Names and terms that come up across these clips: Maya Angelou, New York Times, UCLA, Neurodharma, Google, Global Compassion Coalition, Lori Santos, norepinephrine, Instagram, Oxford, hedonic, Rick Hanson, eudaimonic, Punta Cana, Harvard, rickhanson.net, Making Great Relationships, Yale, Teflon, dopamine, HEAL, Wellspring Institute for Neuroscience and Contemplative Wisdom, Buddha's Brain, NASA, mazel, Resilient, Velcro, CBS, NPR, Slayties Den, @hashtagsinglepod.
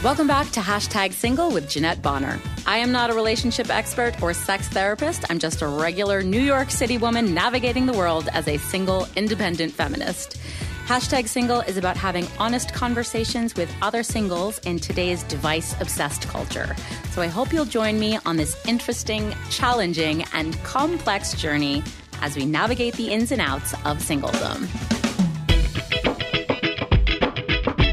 Welcome back to #Single with Jeanette Bonner. I am not a relationship expert or sex therapist. I'm just a regular New York City woman navigating the world as a single, independent feminist. #Single is about having honest conversations with other singles in today's device-obsessed culture. So I hope you'll join me on this interesting, challenging, and complex journey as we navigate the ins and outs of singledom.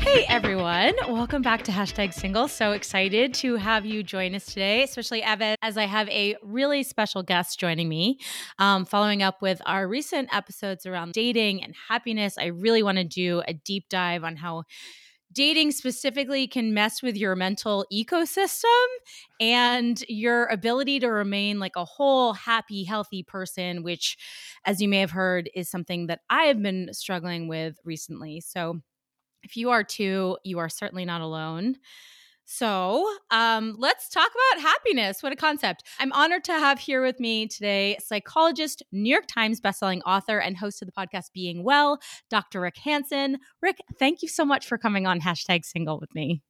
Hey everyone, welcome back to #Single. So excited to have you join us today, especially Eva, as I have a really special guest joining me. Following up with our recent episodes around dating and happiness, I really want to do a deep dive on how dating specifically can mess with your mental ecosystem and your ability to remain like a whole, happy, healthy person, which, as you may have heard, is something that I have been struggling with recently. So if you are too, you are certainly not alone. So let's talk about happiness. What a concept. I'm honored to have here with me today psychologist, New York Times bestselling author, and host of the podcast Being Well, Dr. Rick Hanson. Rick, thank you so much for coming on #Single with me.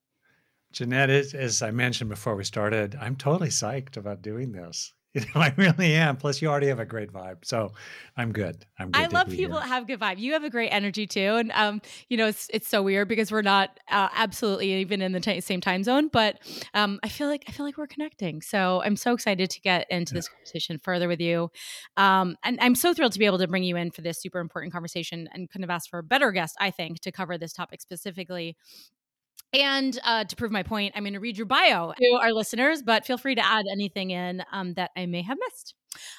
Jeanette, as I mentioned before we started, I'm totally psyched about doing this. You know, I really am. Plus, you already have a great vibe. So I'm good. I love people that have good vibe. You have a great energy too. And, you know, it's so weird because we're not absolutely even in the same time zone, but I feel like we're connecting. So I'm so excited to get into this conversation further with you. And I'm so thrilled to be able to bring you in for this super important conversation, and couldn't have asked for a better guest, I think, to cover this topic specifically. And to prove my point, I'm going to read your bio to our listeners, but feel free to add anything in that I may have missed.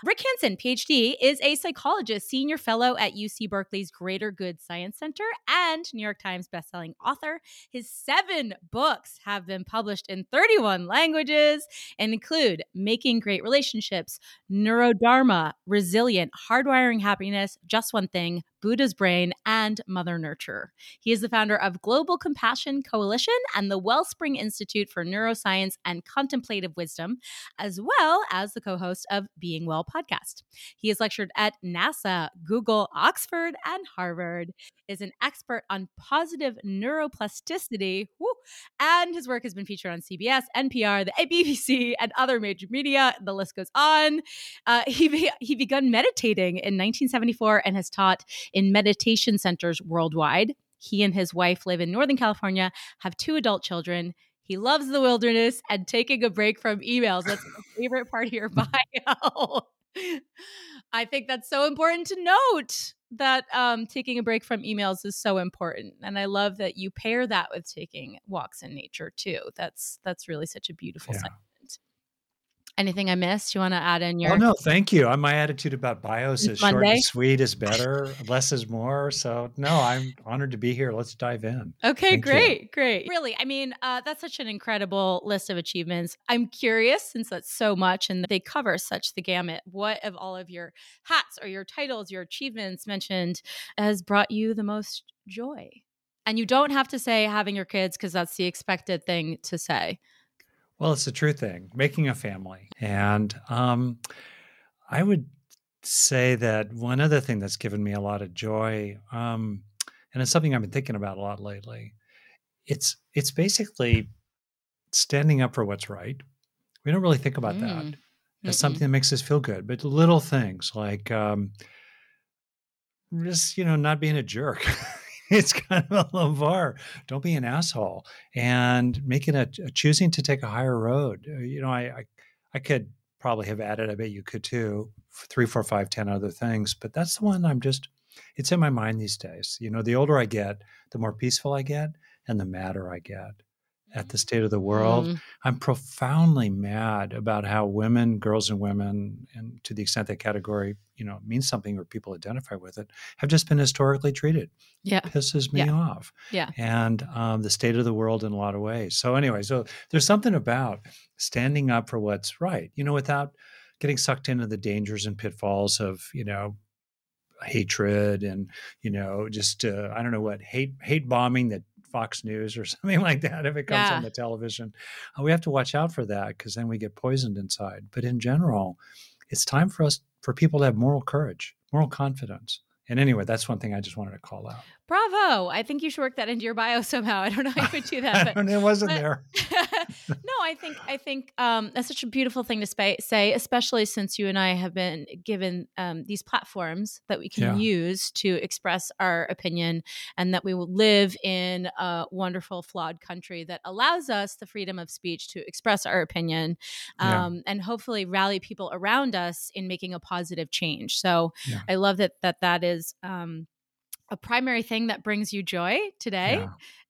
Rick Hanson, PhD, is a psychologist, senior fellow at UC Berkeley's Greater Good Science Center, and New York Times bestselling author. His 7 books have been published in 31 languages and include Making Great Relationships, Neurodharma, Resilient, Hardwiring Happiness, Just One Thing, Buddha's Brain, and Mother Nurture. He is the founder of Global Compassion Coalition and the Wellspring Institute for Neuroscience and Contemplative Wisdom, as well as the co-host of Being Well podcast. He has lectured at NASA, Google, Oxford, and Harvard, is an expert on positive neuroplasticity, and his work has been featured on CBS, NPR, the ABC, and other major media. The list goes on. He began meditating in 1974 and has taught in meditation centers worldwide. He and his wife live in Northern California, have 2 adult children. He loves the wilderness and taking a break from emails. That's my favorite part of your bio. I think that's so important to note that taking a break from emails is so important. And I love that you pair that with taking walks in nature too. That's really such a beautiful sentiment. Anything I missed? You want to add in your... Oh, no, thank you. My attitude about bios is Monday. Short and sweet is better. Less is more. So no, I'm honored to be here. Let's dive in. Okay, great. Really, I mean, that's such an incredible list of achievements. I'm curious, since that's so much and they cover such the gamut, what of all of your hats or your titles, your achievements mentioned has brought you the most joy? And you don't have to say having your kids, because that's the expected thing to say. Well, it's a true thing, making a family. And I would say that one other thing that's given me a lot of joy, and it's something I've been thinking about a lot lately, it's basically standing up for what's right. We don't really think about that as something that makes us feel good, but little things like just, you know, not being a jerk. It's kind of a low bar. Don't be an asshole, and making choosing to take a higher road. You know, I could probably have added, I bet you could too, 3, 4, 5, 10 other things, but that's the one it's in my mind these days. You know, the older I get, the more peaceful I get and the madder I get at the state of the world. I'm profoundly mad about how women, girls and women, and to the extent that category, you know, means something or people identify with it, have just been historically treated. Yeah. It pisses me off. Yeah. And the state of the world in a lot of ways. So anyway, so there's something about standing up for what's right, you know, without getting sucked into the dangers and pitfalls of, you know, hatred and, you know, just, I don't know what, hate bombing that Fox News or something like that, if it comes on the television. We have to watch out for that, because then we get poisoned inside. But in general, it's time for us for people to have moral courage, moral confidence. And anyway, that's one thing I just wanted to call out. Bravo. I think you should work that into your bio somehow. I don't know how you would do that. But, it wasn't there. No, I think that's such a beautiful thing to say, especially since you and I have been given these platforms that we can use to express our opinion, and that we will live in a wonderful, flawed country that allows us the freedom of speech to express our opinion and hopefully rally people around us in making a positive change. So I love that is a primary thing that brings you joy today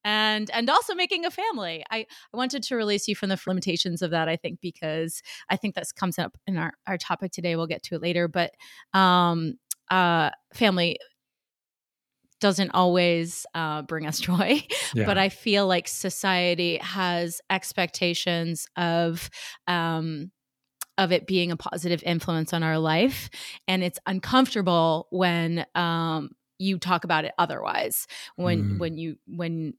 and also making a family. I wanted to release you from the limitations of that, I think, because I think that comes up in our topic today. We'll get to it later, but family doesn't always bring us joy, but I feel like society has expectations of it being a positive influence on our life. And it's uncomfortable when you talk about it otherwise, when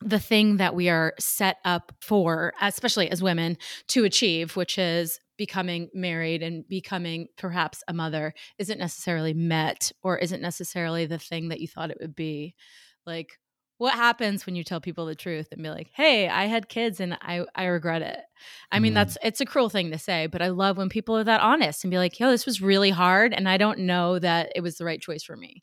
the thing that we are set up for, especially as women, to achieve, which is becoming married and becoming perhaps a mother, isn't necessarily met or isn't necessarily the thing that you thought it would be. Like, what happens when you tell people the truth and be like, hey, I had kids and I regret it? I mean, it's a cruel thing to say, but I love when people are that honest and be like, yo, this was really hard and I don't know that it was the right choice for me.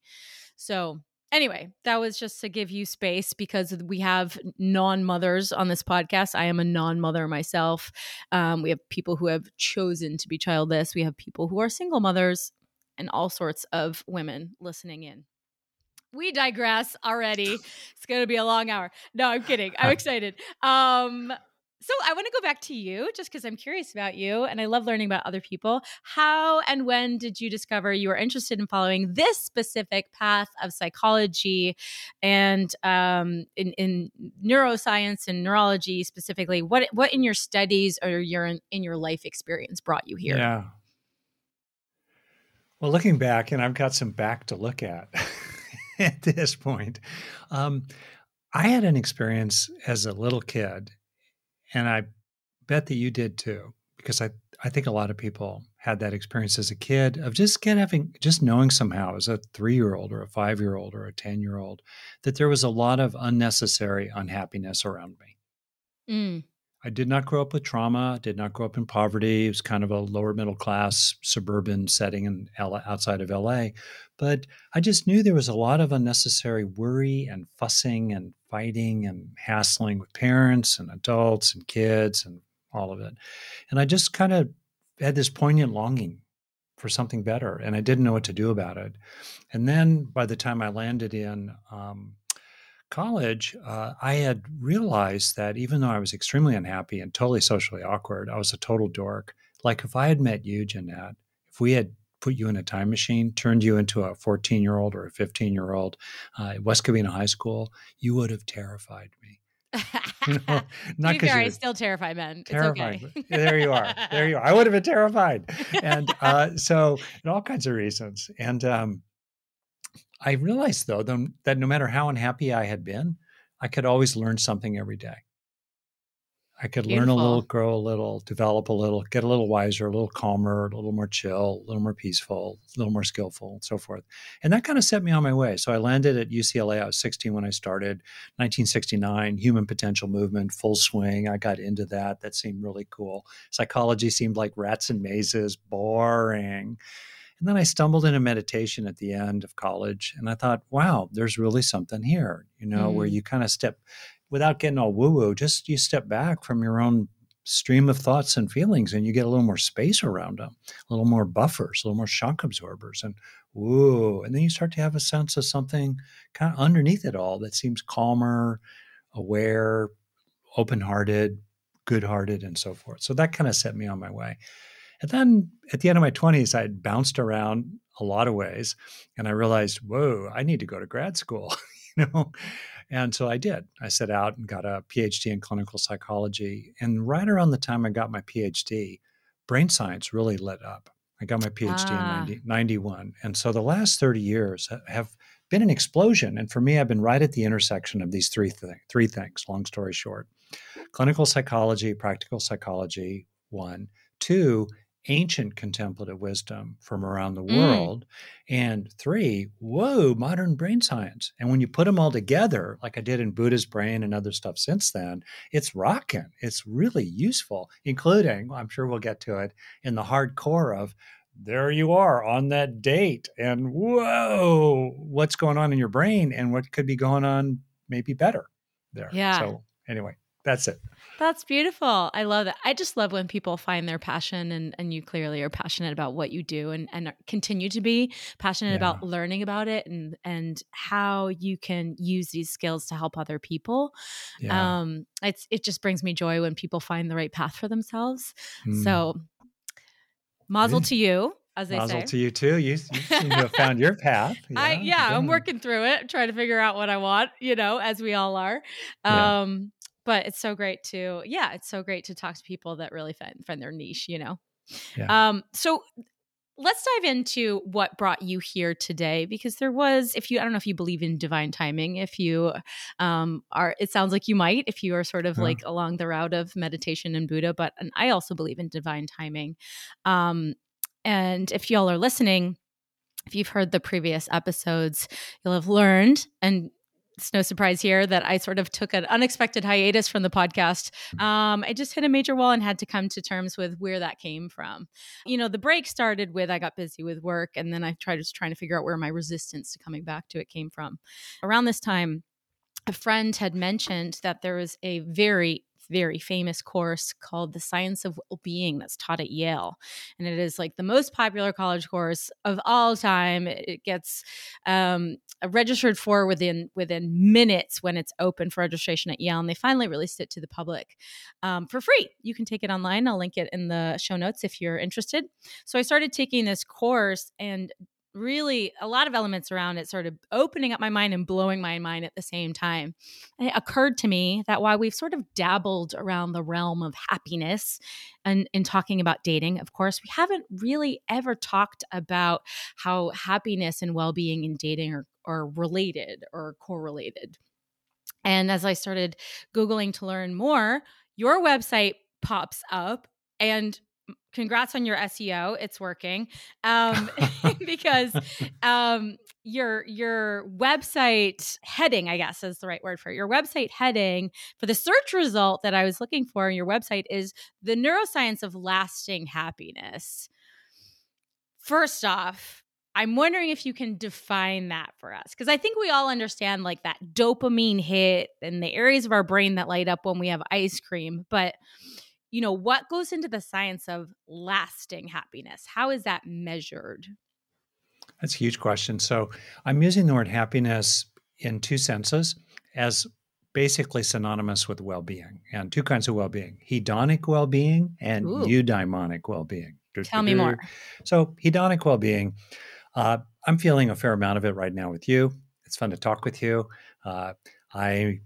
So anyway, that was just to give you space, because we have non-mothers on this podcast. I am a non-mother myself. We have people who have chosen to be childless. We have people who are single mothers, and all sorts of women listening in. We digress already. It's going to be a long hour. No, I'm kidding. I'm excited. So I want to go back to you, just because I'm curious about you and I love learning about other people. How and when did you discover you were interested in following this specific path of psychology and in neuroscience and neurology specifically? What in your studies or in your life experience brought you here? Yeah. Well, looking back, and I've got some back to look at. At this point, I had an experience as a little kid, and I bet that you did too, because I think a lot of people had that experience as a kid of just knowing somehow as a 3-year-old or a 5-year-old or a 10-year-old that there was a lot of unnecessary unhappiness around me. I did not grow up with trauma, did not grow up in poverty. It was kind of a lower middle class suburban setting in outside of LA. But I just knew there was a lot of unnecessary worry and fussing and fighting and hassling with parents and adults and kids and all of it. And I just kind of had this poignant longing for something better, and I didn't know what to do about it. And then by the time I landed in college, I had realized that even though I was extremely unhappy and totally socially awkward, I was a total dork. Like, if I had met you, Jeanette, if we had put you in a time machine, turned you into a 14-year-old or a 15-year-old at West Covina High School, you would have terrified me. You know, not because I still terrify men. Terrified. It's okay. There you are. I would have been terrified. And so, in all kinds of reasons. And I realized, though, that no matter how unhappy I had been, I could always learn something every day. I could learn a little, grow a little, develop a little, get a little wiser, a little calmer, a little more chill, a little more peaceful, a little more skillful, and so forth. And that kind of set me on my way. So I landed at UCLA. I was 16 when I started, 1969, human potential movement, full swing. I got into that. That seemed really cool. Psychology seemed like rats and mazes, boring. And then I stumbled into meditation at the end of college, and I thought, wow, there's really something here, you know, where you kind of step, without getting all woo-woo, just you step back from your own stream of thoughts and feelings, and you get a little more space around them, a little more buffers, a little more shock absorbers, and woo. And then you start to have a sense of something kind of underneath it all that seems calmer, aware, open-hearted, good-hearted, and so forth. So that kind of set me on my way. And then at the end of my 20s, I had bounced around a lot of ways, and I realized, whoa, I need to go to grad school, you know? And so I did. I set out and got a PhD in clinical psychology. And right around the time I got my PhD, brain science really lit up. I got my PhD in 91. And so the last 30 years have been an explosion. And for me, I've been right at the intersection of these three things, long story short. Clinical psychology, practical psychology, one. Two, ancient contemplative wisdom from around the world, and three, whoa, modern brain science. And when you put them all together, like I did in Buddha's Brain and other stuff since then, it's rocking. It's really useful, including, I'm sure we'll get to it, in the hardcore of there you are on that date and whoa, what's going on in your brain and what could be going on maybe better there. Yeah. So anyway, that's it. That's beautiful. I love that. I just love when people find their passion, and you clearly are passionate about what you do and continue to be passionate about learning about it and how you can use these skills to help other people. Yeah. It just brings me joy when people find the right path for themselves. So mazel to you, as they say. Mazel to you too. You have found your path. Yeah, I'm working through it, trying to figure out what I want, as we all are. But it's so great to talk to people that really find their niche, Yeah. So let's dive into what brought you here today, because there was, I don't know if you believe in divine timing, if you are, it sounds like you might, if you are sort of like along the route of meditation and Buddha, and I also believe in divine timing. And if y'all are listening, if you've heard the previous episodes, you'll have learned, and it's no surprise here that I sort of took an unexpected hiatus from the podcast. I just hit a major wall and had to come to terms with where that came from. The break started with I got busy with work, and then I tried just trying to figure out where my resistance to coming back to it came from. Around this time, a friend had mentioned that there was a very famous course called The Science of Well-Being that's taught at Yale. And it is like the most popular college course of all time. It gets registered for within minutes when it's open for registration at Yale. And they finally released it to the public for free. You can take it online. I'll link it in the show notes if you're interested. So I started taking this course, and really a lot of elements around it sort of opening up my mind and blowing my mind at the same time. And it occurred to me that while we've sort of dabbled around the realm of happiness and in talking about dating, of course, we haven't really ever talked about how happiness and well-being and dating are related or correlated. And as I started Googling to learn more, your website pops up, and congrats on your SEO. It's working. Because your website heading, I guess is the right word for it. Your website heading for the search result that I was looking for in your website is the neuroscience of lasting happiness. First off, I'm wondering if you can define that for us, because I think we all understand like that dopamine hit and the areas of our brain that light up when we have ice cream, but what goes into the science of lasting happiness? How is that measured? That's a huge question. So I'm using the word happiness in two senses as basically synonymous with well-being, and two kinds of well-being, hedonic well-being and eudaimonic well-being. Tell me more. So hedonic well-being, I'm feeling a fair amount of it right now with you. It's fun to talk with you. I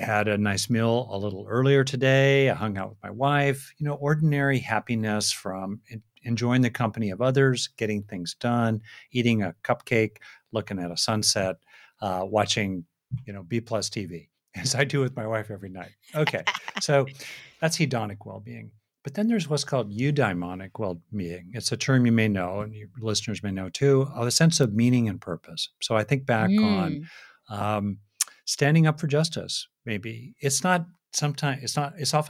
had a nice meal a little earlier today. I hung out with my wife, ordinary happiness from enjoying the company of others, getting things done, eating a cupcake, looking at a sunset, watching, B+ TV, as I do with my wife every night. Okay. So that's hedonic well-being. But then there's what's called eudaimonic well-being. It's a term you may know, and your listeners may know too, of a sense of meaning and purpose. So I think back on, standing up for justice, maybe. It's often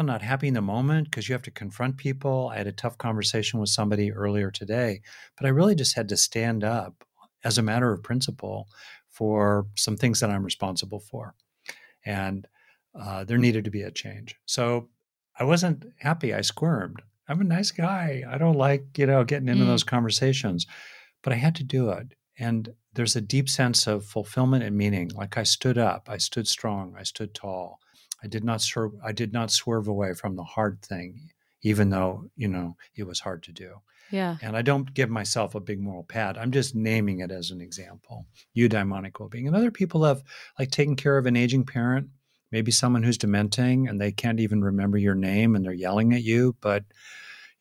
not happy in the moment because you have to confront people. I had a tough conversation with somebody earlier today, but I really just had to stand up as a matter of principle for some things that I'm responsible for. And there needed to be a change. So I wasn't happy. I squirmed. I'm a nice guy. I don't like, getting into those conversations, but I had to do it. And there's a deep sense of fulfillment and meaning. Like I stood up, I stood strong, I stood tall. I did not swerve away from the hard thing, even though, it was hard to do. Yeah. And I don't give myself a big moral pat. I'm just naming it as an example, eudaimonic well-being. And other people have like taken care of an aging parent, maybe someone who's dementing and they can't even remember your name and they're yelling at you, but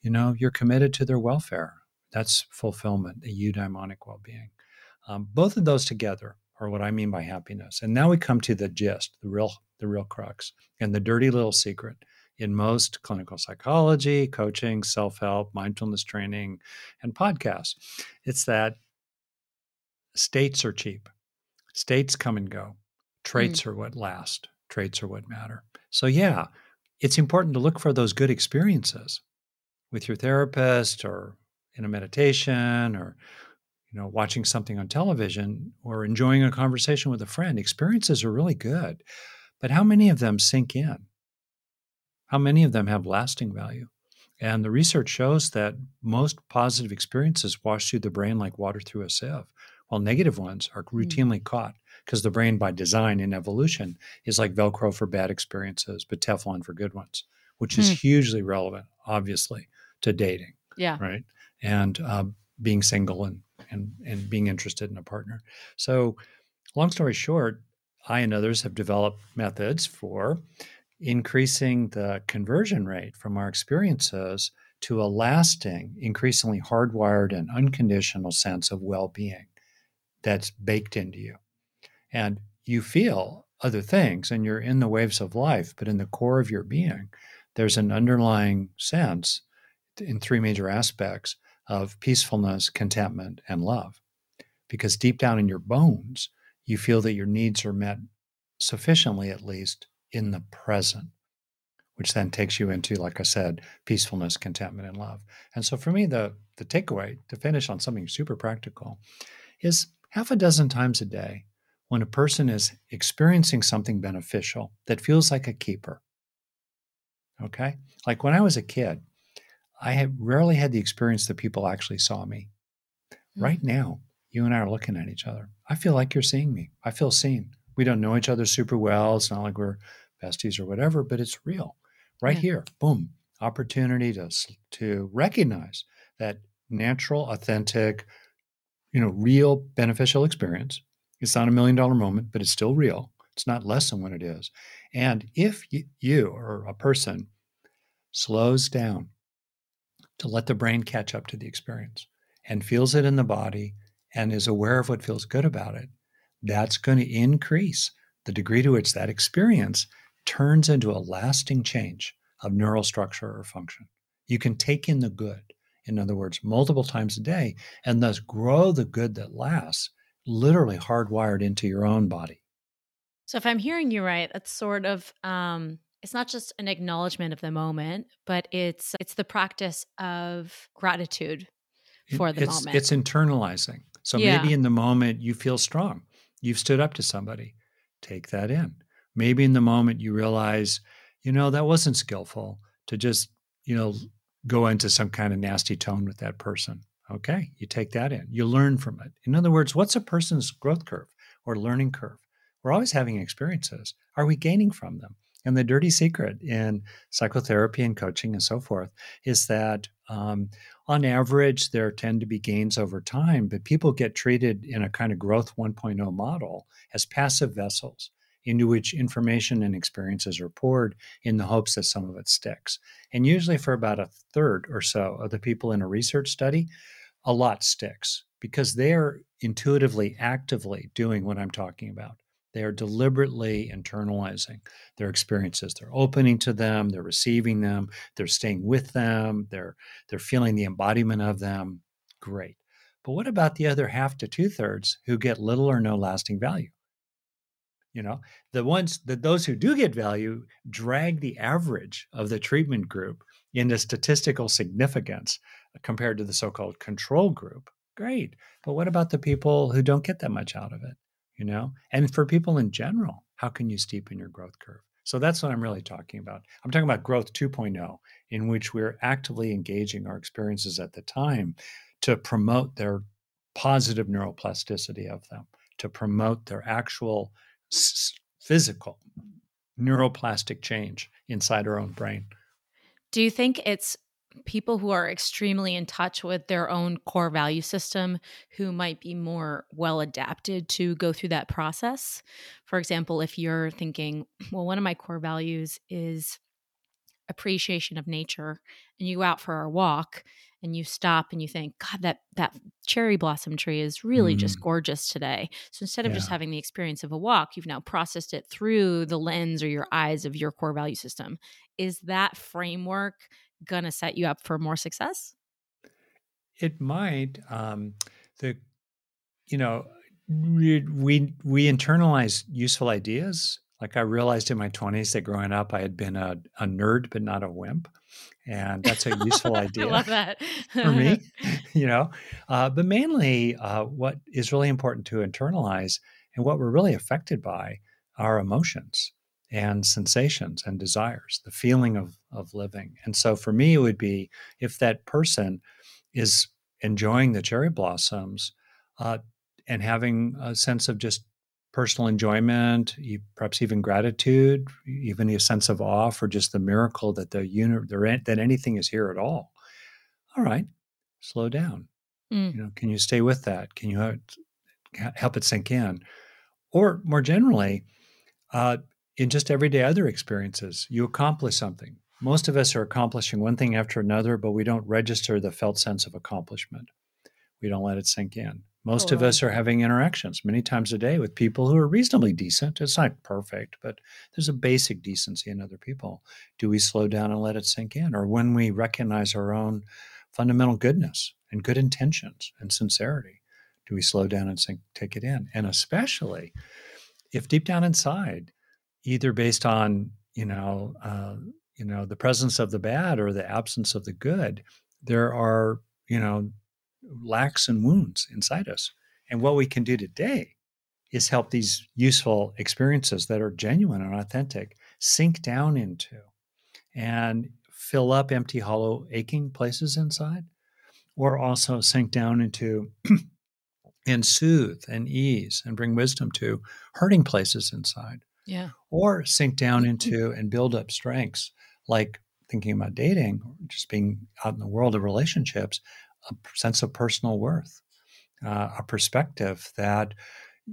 you're committed to their welfare. That's fulfillment, the eudaimonic well-being. Both of those together are what I mean by happiness. And now we come to the gist, the real crux, and the dirty little secret in most clinical psychology, coaching, self-help, mindfulness training, and podcasts. It's that states are cheap. States come and go. Traits are what last. Traits are what matter. So yeah, it's important to look for those good experiences with your therapist or in a meditation or, you know, watching something on television or enjoying a conversation with a friend. Experiences are really good, but how many of them sink in? How many of them have lasting value? And the research shows that most positive experiences wash through the brain like water through a sieve, while negative ones are routinely caught because the brain by design in evolution is like Velcro for bad experiences, but Teflon for good ones, which is hugely relevant, obviously, to dating. Yeah. Right. And being single and being interested in a partner. So long story short, I and others have developed methods for increasing the conversion rate from our experiences to a lasting, increasingly hardwired and unconditional sense of well-being that's baked into you. And you feel other things and you're in the waves of life, but in the core of your being, there's an underlying sense in three major aspects of peacefulness, contentment, and love. Because deep down in your bones, you feel that your needs are met sufficiently, at least, in the present, which then takes you into, like I said, peacefulness, contentment, and love. And so for me, the takeaway, to finish on something super practical, is half a dozen times a day, when a person is experiencing something beneficial that feels like a keeper, okay? Like when I was a kid, I had rarely had the experience that people actually saw me. Right now, you and I are looking at each other. I feel like you're seeing me. I feel seen. We don't know each other super well. It's not like we're besties or whatever, but it's real. Right here, boom, opportunity to recognize that natural, authentic, you know, real beneficial experience. It's not $1 million moment, but it's still real. It's not less than what it is. And if you or a person slows down to let the brain catch up to the experience and feels it in the body and is aware of what feels good about it, that's going to increase the degree to which that experience turns into a lasting change of neural structure or function. You can take in the good, in other words, multiple times a day, and thus grow the good that lasts, literally hardwired into your own body. So if I'm hearing you right, it's sort of, it's not just an acknowledgement of the moment, but it's the practice of gratitude for the moment. It's internalizing. So maybe in the moment you feel strong. You've stood up to somebody. Take that in. Maybe in the moment you realize, you know, that wasn't skillful to just, you know, go into some kind of nasty tone with that person. Okay, you take that in. You learn from it. In other words, what's a person's growth curve or learning curve? We're always having experiences. Are we gaining from them? And the dirty secret in psychotherapy and coaching and so forth is that on average, there tend to be gains over time, but people get treated in a kind of growth 1.0 model as passive vessels into which information and experiences are poured in the hopes that some of it sticks. And usually for about a third or so of the people in a research study, a lot sticks because they are intuitively, actively doing what I'm talking about. They are deliberately internalizing their experiences. They're opening to them. They're receiving them. They're staying with them. They're feeling the embodiment of them. Great. But what about the other half to two-thirds who get little or no lasting value? You know, the ones that those who do get value drag the average of the treatment group into statistical significance compared to the so-called control group. Great. But what about the people who don't get that much out of it? You know, and for people in general, how can you steepen your growth curve? So that's what I'm really talking about. I'm talking about growth 2.0, in which we're actively engaging our experiences at the time to promote their positive neuroplasticity of them, to promote their actual physical neuroplastic change inside our own brain. Do you think it's people who are extremely in touch with their own core value system who might be more well adapted to go through that process? For example, if you're thinking, well, one of my core values is appreciation of nature, and you go out for a walk and you stop and you think, God, that cherry blossom tree is really just gorgeous today. So instead of just having the experience of a walk, you've now processed it through the lens or your eyes of your core value system. is that framework going to set you up for more success? It might. We internalize useful ideas. Like I realized in my 20s that growing up, I had been a nerd, but not a wimp. And that's a useful idea. I love that. for me, but mainly what is really important to internalize and what we're really affected by are emotions and sensations and desires, the feeling of living. And so for me, it would be if that person is enjoying the cherry blossoms and having a sense of just personal enjoyment, perhaps even gratitude, even a sense of awe for just the miracle that that anything is here at all. All right, slow down. Can you stay with that? Can you help it sink in? Or more generally, in just everyday other experiences, you accomplish something. Most of us are accomplishing one thing after another, but we don't register the felt sense of accomplishment. We don't let it sink in. Most of us are having interactions many times a day with people who are reasonably decent. It's not perfect, but there's a basic decency in other people. Do we slow down and let it sink in? Or when we recognize our own fundamental goodness and good intentions and sincerity, do we slow down and take it in? And especially if deep down inside, either based on, the presence of the bad or the absence of the good, there are, lacks and wounds inside us. And what we can do today is help these useful experiences that are genuine and authentic sink down into and fill up empty, hollow, aching places inside, or also sink down into and soothe and ease and bring wisdom to hurting places inside. Yeah. Or sink down into and build up strengths, like thinking about dating, or just being out in the world of relationships, a sense of personal worth, a perspective that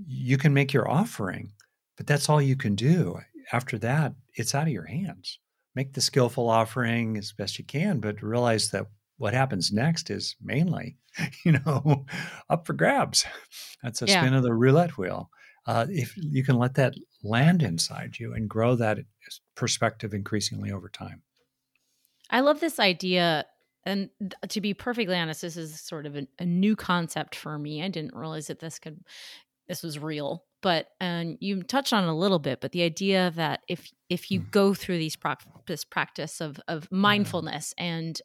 you can make your offering, but that's all you can do. After that, it's out of your hands. Make the skillful offering as best you can, but realize that what happens next is mainly, up for grabs. That's a spin of the roulette wheel. If you can let that land inside you and grow that perspective increasingly over time. I love this idea. And to be perfectly honest, this is sort of a new concept for me. I didn't realize that this was real, but, and you touched on it a little bit, but the idea that if you go through this practice of mindfulness and,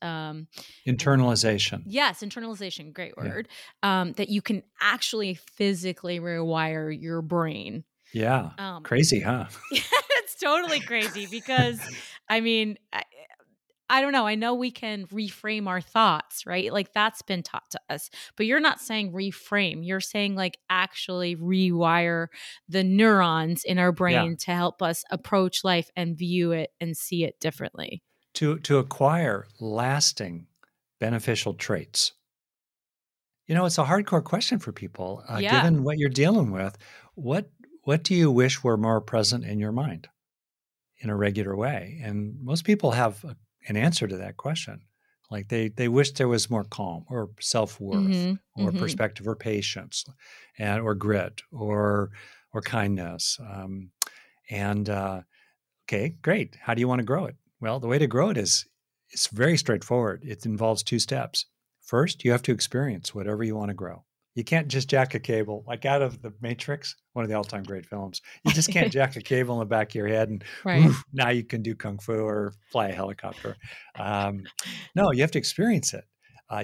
internalization. Yes. Internalization. Great word. Yeah. That you can actually physically rewire your brain. Yeah. Crazy, huh? It's totally crazy because I don't know. I know we can reframe our thoughts, right? Like that's been taught to us, but you're not saying reframe. You're saying like actually rewire the neurons in our brain to help us approach life and view it and see it differently. To acquire lasting beneficial traits. It's a hardcore question for people. Given what you're dealing with, what do you wish were more present in your mind in a regular way? And most people have an answer to that question. Like they wish there was more calm or self-worth or perspective or patience or grit or kindness. Okay, great. How do you want to grow it? Well, the way to grow it is it's very straightforward. It involves two steps. First, you have to experience whatever you want to grow. You can't just jack a cable, like out of The Matrix, one of the all-time great films. You just can't jack a cable in the back of your head and now you can do kung fu or fly a helicopter. No, you have to experience it.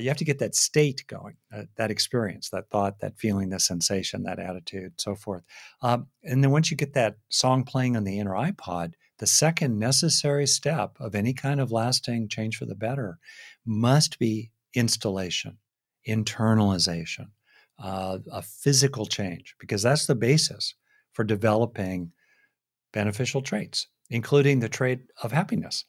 You have to get that state going, that experience, that thought, that feeling, that sensation, that attitude, so forth. And then once you get that song playing on the inner iPod, the second necessary step of any kind of lasting change for the better must be installation, internalization. A physical change, because that's the basis for developing beneficial traits, including the trait of happiness,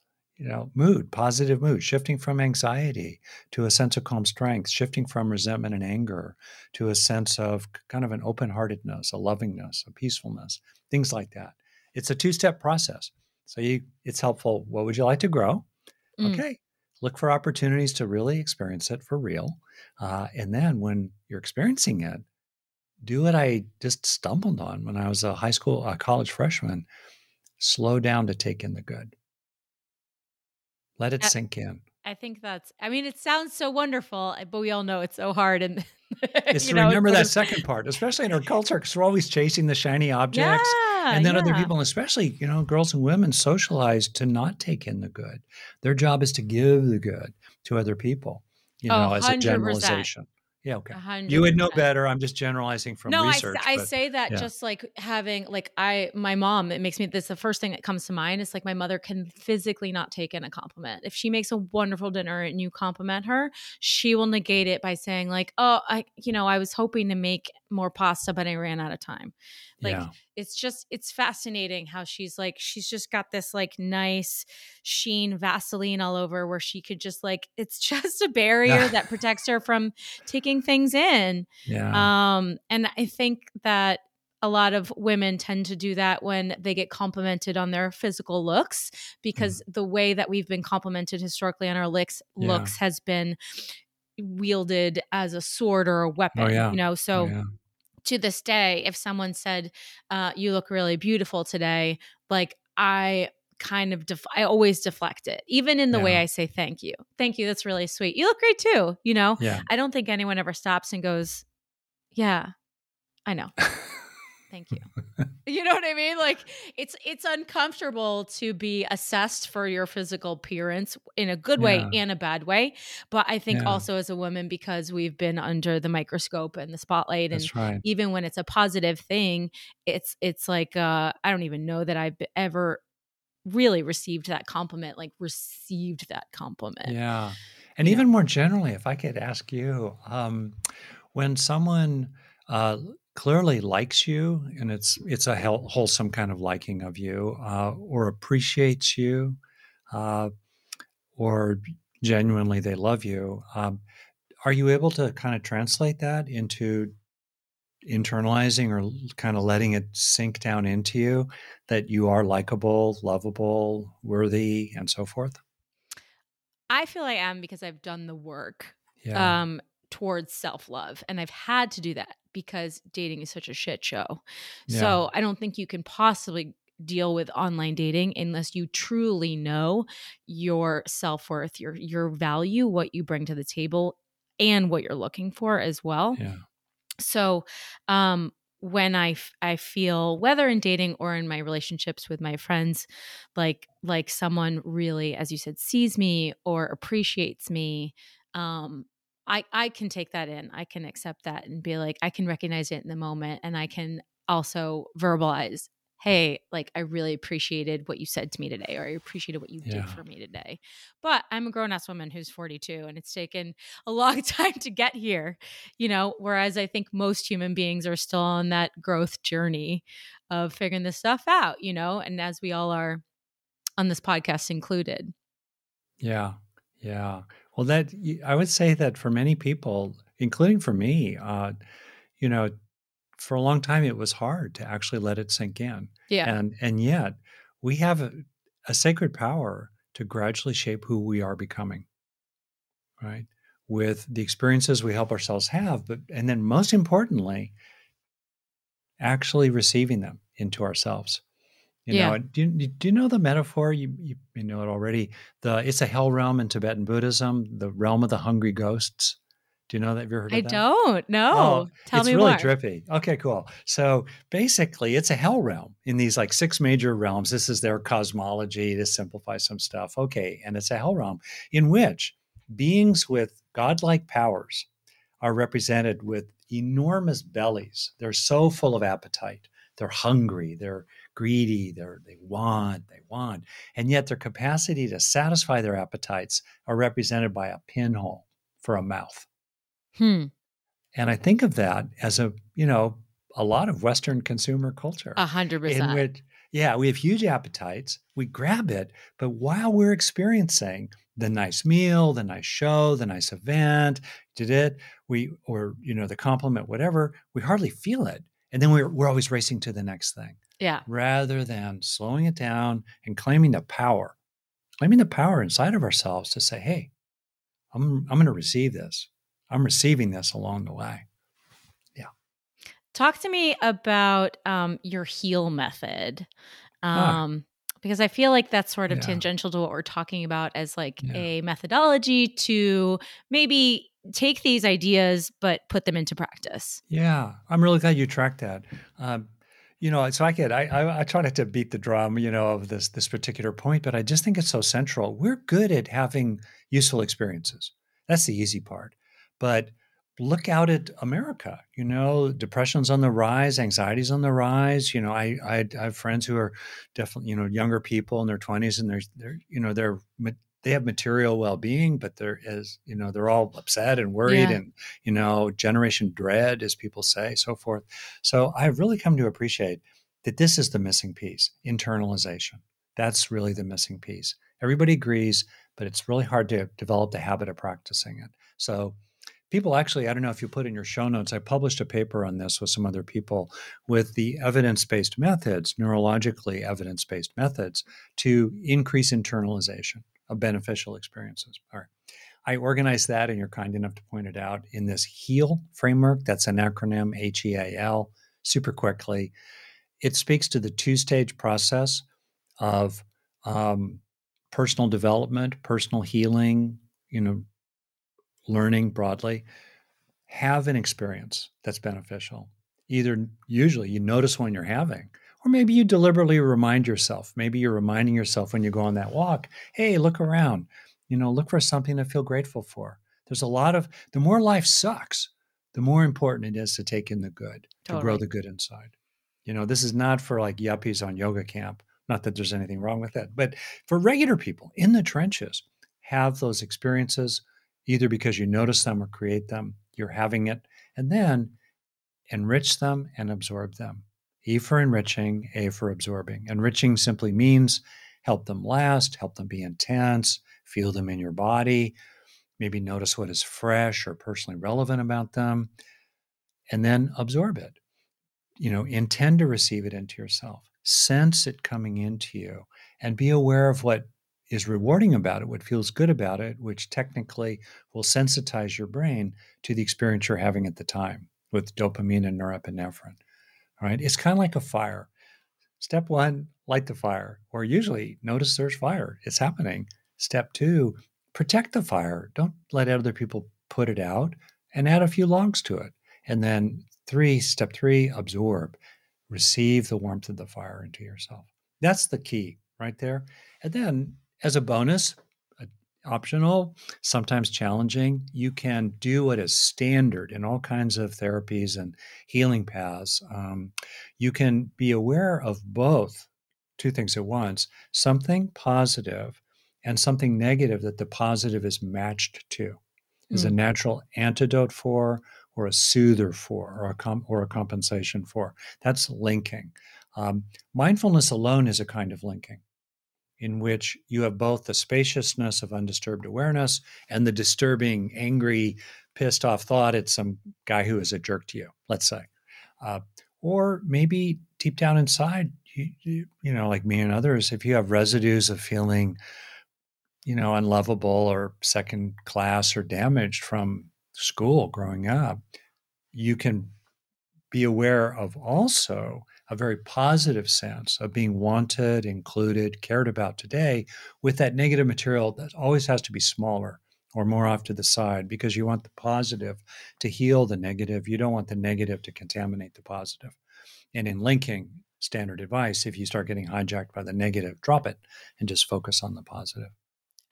mood, positive mood, shifting from anxiety to a sense of calm strength, shifting from resentment and anger to a sense of kind of an open-heartedness, a lovingness, a peacefulness, things like that. It's a two-step process. So it's helpful. What would you like to grow? Okay. Look for opportunities to really experience it for real. And then when you're experiencing it, do what I just stumbled on when I was a college freshman, slow down to take in the good. Let it sink in. I think that's, I mean, it sounds so wonderful, but we all know it's so hard. And it's to remember that second part, especially in our culture, because we're always chasing the shiny objects. Yeah, and then other people, especially, you know, girls and women socialize to not take in the good. Their job is to give the good to other people, you know, as a generalization. Yeah. Okay. 100%. You would know better. I'm just generalizing from research. No, I say that just like having, like my mom, it makes me, this is the first thing that comes to mind. It's like my mother can physically not take in a compliment. If she makes a wonderful dinner and you compliment her, she will negate it by saying like, oh, I was hoping to make more pasta, but I ran out of time. Like it's just, it's fascinating how she's like, she's just got this like nice sheen Vaseline all over where she could just like, it's just a barrier that protects her from taking things in. Yeah. And I think that a lot of women tend to do that when they get complimented on their physical looks, because the way that we've been complimented historically on our looks has been wielded as a sword or a weapon, you know? So to this day, if someone said, you look really beautiful today, like I kind of, I always deflect it, even in the way I say, thank you. Thank you. That's really sweet. You look great too. You know, I don't think anyone ever stops and goes, yeah, I know. Thank you. You know what I mean? Like it's uncomfortable to be assessed for your physical appearance in a good way and a bad way. But I think also as a woman, because we've been under the microscope and the spotlight, even when it's a positive thing, it's like, I don't even know that I've ever really received that compliment, Yeah. And even more generally, if I could ask you, when someone, clearly likes you, and it's a wholesome kind of liking of you, or appreciates you, or genuinely they love you. Are you able to kind of translate that into internalizing or kind of letting it sink down into you that you are likable, lovable, worthy, and so forth? I feel I am, because I've done the work towards self-love, and I've had to do that, because dating is such a shit show. Yeah. So I don't think you can possibly deal with online dating unless you truly know your self-worth, your value, what you bring to the table, and what you're looking for as well. Yeah. So when I feel, whether in dating or in my relationships with my friends, like someone really, as you said, sees me or appreciates me, I can take that in. I can accept that and be like, I can recognize it in the moment. And I can also verbalize, hey, like I really appreciated what you said to me today, or I appreciated what you did for me today. But I'm a grown-ass woman who's 42, and it's taken a long time to get here, you know, whereas I think most human beings are still on that growth journey of figuring this stuff out, you know, and as we all are on this podcast included. Yeah. Yeah. Well, that I would say that for many people, including for me, you know, for a long time it was hard to actually let it sink in. Yeah. And yet we have a sacred power to gradually shape who we are becoming, right? With the experiences we help ourselves have, and then most importantly, actually receiving them into ourselves. You know, do you know the metaphor? You know it already. It's a hell realm in Tibetan Buddhism, the realm of the hungry ghosts. Do you know that? Have you heard of that? I don't. No. Oh, tell me more. It's really trippy. Okay, cool. So basically, it's a hell realm in these like six major realms. This is their cosmology to simplify some stuff. Okay, and it's a hell realm in which beings with godlike powers are represented with enormous bellies. They're so full of appetite. They're hungry. They're greedy, they want, and yet their capacity to satisfy their appetites are represented by a pinhole for a mouth. And I think of that as a lot of Western consumer culture. 100%. In which, we have huge appetites, we grab it, but while we're experiencing the nice meal, the nice show, the nice event, the compliment, whatever, we hardly feel it. And then we're always racing to the next thing. Yeah. Rather than slowing it down and claiming the power inside of ourselves to say, hey, I'm going to receive this. I'm receiving this along the way. Yeah. Talk to me about your HEAL method. Because I feel like that's sort of tangential to what we're talking about as like a methodology to maybe take these ideas, but put them into practice. Yeah. I'm really glad you tracked that. You know, so I try not to beat the drum, you know, of this particular point, but I just think it's so central. We're good at having useful experiences. That's the easy part. But look out at America, you know, depression's on the rise, anxiety's on the rise. You know, I have friends who are definitely, you know, younger people in their 20s and they have material well-being, but they're all upset and worried and, you know, generation dread, as people say, so forth. So I've really come to appreciate that this is the missing piece, internalization. That's really the missing piece. Everybody agrees, but it's really hard to develop the habit of practicing it. So people actually, I don't know if you put in your show notes, I published a paper on this with some other people with the evidence-based methods, neurologically evidence-based methods to increase internalization of beneficial experiences. All right. I organized that, and you're kind enough to point it out, in this HEAL framework. That's an acronym, HEAL, super quickly. It speaks to the two-stage process of personal development, personal healing, you know, learning broadly. Have an experience that's beneficial. Either usually you notice one you're having, or maybe you deliberately remind yourself. Maybe you're reminding yourself when you go on that walk, hey, look around, you know, look for something to feel grateful for. There's a lot of, the more life sucks, the more important it is to take in the good, to grow the good inside. You know, this is not for like yuppies on yoga camp, not that there's anything wrong with that, but for regular people in the trenches, have those experiences, either because you notice them or create them, you're having it, and then enrich them and absorb them. E for enriching, A for absorbing. Enriching simply means help them last, help them be intense, feel them in your body, maybe notice what is fresh or personally relevant about them, and then absorb it. You know, intend to receive it into yourself. Sense it coming into you and be aware of what is rewarding about it, what feels good about it, which technically will sensitize your brain to the experience you're having at the time with dopamine and norepinephrine. All right. It's kind of like a fire. Step one, light the fire, or usually notice there's fire. It's happening. Step two, protect the fire. Don't let other people put it out, and add a few logs to it. And then step three, absorb, receive the warmth of the fire into yourself. That's the key right there. And then, as a bonus, optional, sometimes challenging, you can do what is standard in all kinds of therapies and healing paths. You can be aware of both, two things at once, something positive and something negative that the positive is matched to, is a natural antidote for, or a soother for, or a compensation for. That's linking. Mindfulness alone is a kind of linking, in which you have both the spaciousness of undisturbed awareness and the disturbing, angry, pissed off thought at some guy who is a jerk to you, let's say. Or maybe deep down inside, you know, like me and others, if you have residues of feeling, you know, unlovable or second class or damaged from school growing up, you can be aware of also a very positive sense of being wanted, included, cared about today, with that negative material that always has to be smaller or more off to the side, because you want the positive to heal the negative. You don't want the negative to contaminate the positive. And in linking, standard advice, if you start getting hijacked by the negative, drop it and just focus on the positive.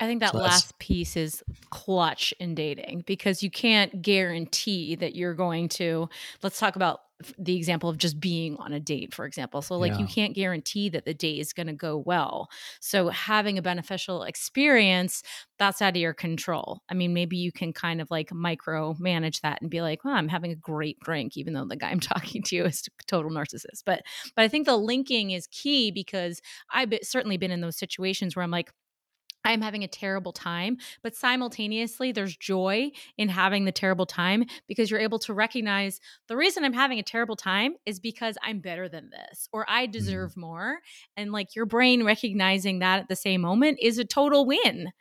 I think that last piece is clutch in dating, because you can't guarantee that you're going to, let's talk about the example of just being on a date, for example. So like you can't guarantee that the date is going to go well. So having a beneficial experience, that's out of your control. I mean, maybe you can kind of like micromanage that and be like, well, I'm having a great drink, even though the guy I'm talking to is a total narcissist. But I think the linking is key, because I've certainly been in those situations where I'm like, I'm having a terrible time, but simultaneously there's joy in having the terrible time, because you're able to recognize the reason I'm having a terrible time is because I'm better than this, or I deserve more. And like your brain recognizing that at the same moment is a total win.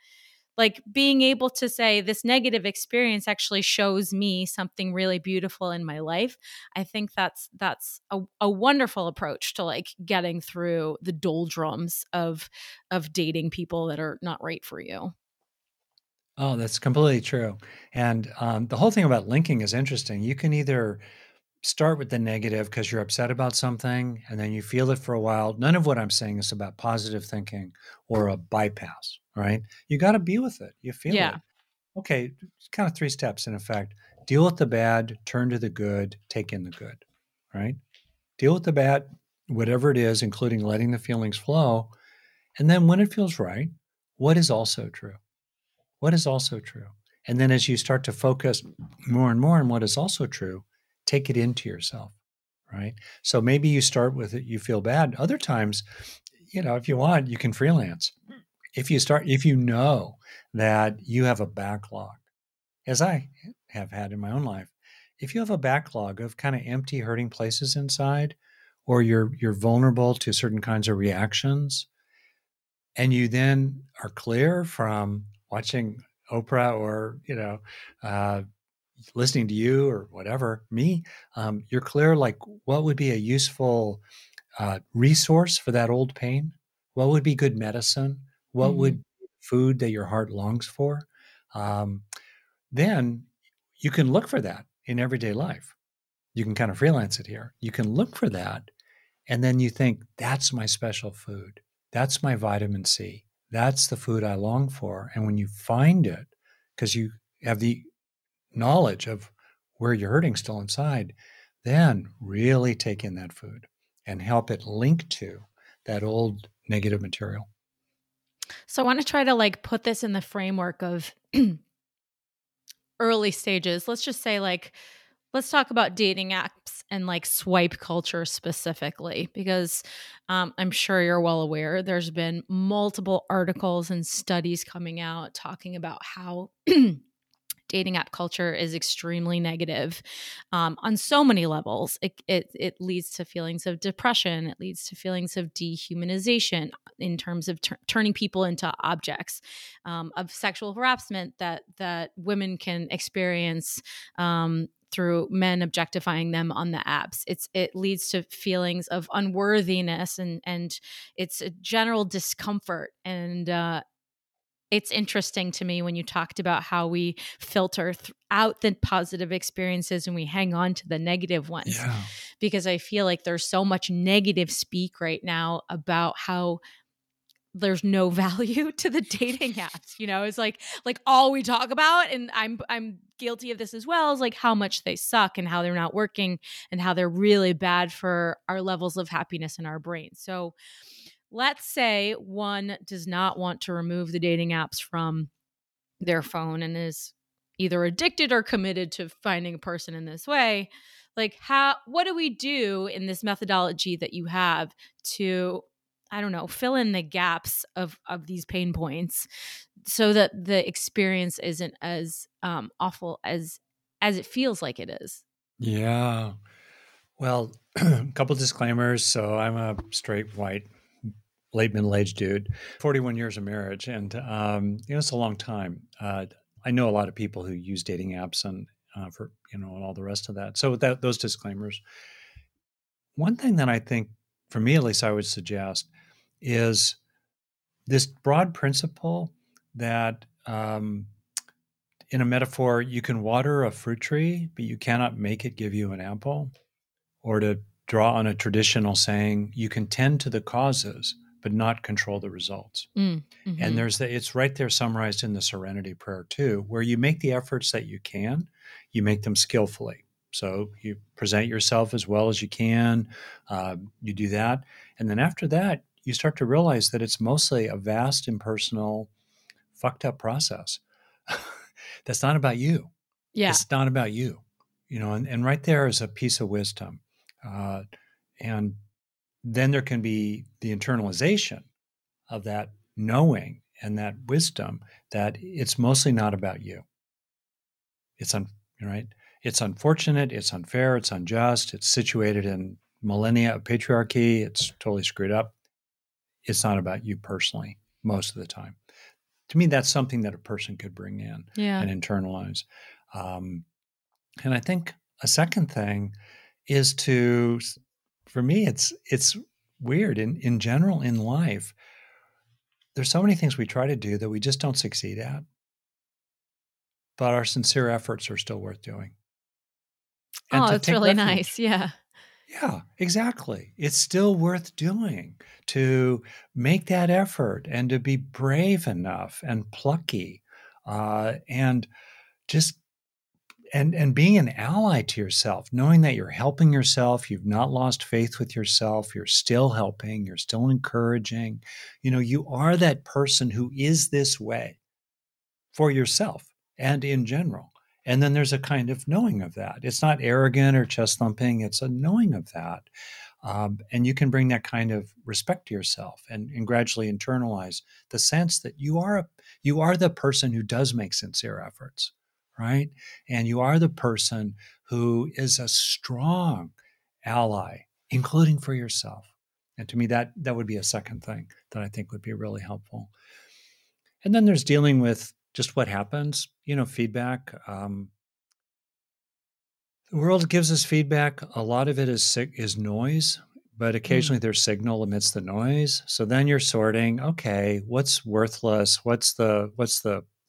like being able to say this negative experience actually shows me something really beautiful in my life. I think that's a wonderful approach to like getting through the doldrums of dating people that are not right for you. Oh, that's completely true. And the whole thing about linking is interesting. You can either start with the negative because you're upset about something and then you feel it for a while. None of what I'm saying is about positive thinking or a bypass, right? You got to be with it. You feel it. Okay, it's kind of three steps in effect. Deal with the bad, turn to the good, take in the good, right? Deal with the bad, whatever it is, including letting the feelings flow. And then when it feels right, what is also true? What is also true? And then as you start to focus more and more on what is also true, take it into yourself, right? So maybe you start with it, you feel bad. Other times, you know, if you want, you can freelance. If you know that you have a backlog, as I have had in my own life, if you have a backlog of kind of empty, hurting places inside, or you're vulnerable to certain kinds of reactions, and you then are clear from watching Oprah or, you know, listening to you or whatever, me, you're clear, like what would be a useful resource for that old pain? What would be good medicine? What would be food that your heart longs for? Then you can look for that in everyday life. You can kind of freelance it here. You can look for that. And then you think, that's my special food. That's my vitamin C. That's the food I long for. And when you find it, because you have the knowledge of where you're hurting still inside, then really take in that food and help it link to that old negative material. So I want to try to like put this in the framework of early stages. Let's just say like, let's talk about dating apps and like swipe culture specifically, because I'm sure you're well aware there's been multiple articles and studies coming out talking about how dating app culture is extremely negative on so many levels. It leads to feelings of depression. It leads to feelings of dehumanization in terms of turning people into objects, of sexual harassment that women can experience through men objectifying them on the apps. It leads to feelings of unworthiness and it's a general discomfort. And it's interesting to me when you talked about how we filter out the positive experiences and we hang on to the negative ones, because I feel like there's so much negative speak right now about how there's no value to the dating apps. You know, it's like all we talk about, and I'm guilty of this as well, is like how much they suck and how they're not working and how they're really bad for our levels of happiness in our brain. So let's say one does not want to remove the dating apps from their phone and is either addicted or committed to finding a person in this way. Like, what do we do in this methodology that you have to, I don't know, fill in the gaps of these pain points so that the experience isn't as awful as it feels like it is? Yeah. Well, a couple disclaimers. So I'm a straight white late middle-aged dude, 41 years of marriage. And, you know, it's a long time. I know a lot of people who use dating apps and for, you know, and all the rest of that. So with that, those disclaimers, one thing that I think for me, at least, I would suggest is this broad principle that in a metaphor, you can water a fruit tree, but you cannot make it give you an apple. Or to draw on a traditional saying, you can tend to the causes, but not control the results. And it's right there summarized in the Serenity Prayer too, where you make the efforts that you can, you make them skillfully. So you present yourself as well as you can, you do that. And then after that, you start to realize that it's mostly a vast, impersonal, fucked up process. That's not about you. Yeah. It's not about you, you know, and right there is a piece of wisdom. And then there can be the internalization of that knowing and that wisdom that it's mostly not about you. It's unfortunate, it's unfair, it's unjust, it's situated in millennia of patriarchy, it's totally screwed up. It's not about you personally most of the time. To me, that's something that a person could bring in and internalize. And I think a second thing is to, for me, it's weird. In general, in life, there's so many things we try to do that we just don't succeed at, but our sincere efforts are still worth doing. And it's really nice. Yeah. Yeah, exactly. It's still worth doing to make that effort and to be brave enough and plucky, and just and being an ally to yourself, knowing that you're helping yourself, you've not lost faith with yourself, you're still helping, you're still encouraging. You know, you are that person who is this way for yourself and in general. And then there's a kind of knowing of that. It's not arrogant or chest thumping. It's a knowing of that. And you can bring that kind of respect to yourself and gradually internalize the sense that you are the person who does make sincere efforts, right? And you are the person who is a strong ally, including for yourself. And to me, that would be a second thing that I think would be really helpful. And then there's dealing with just what happens, you know, feedback. The world gives us feedback. A lot of it is noise, but occasionally there's signal amidst the noise. So then you're sorting, okay, what's worthless? What's the,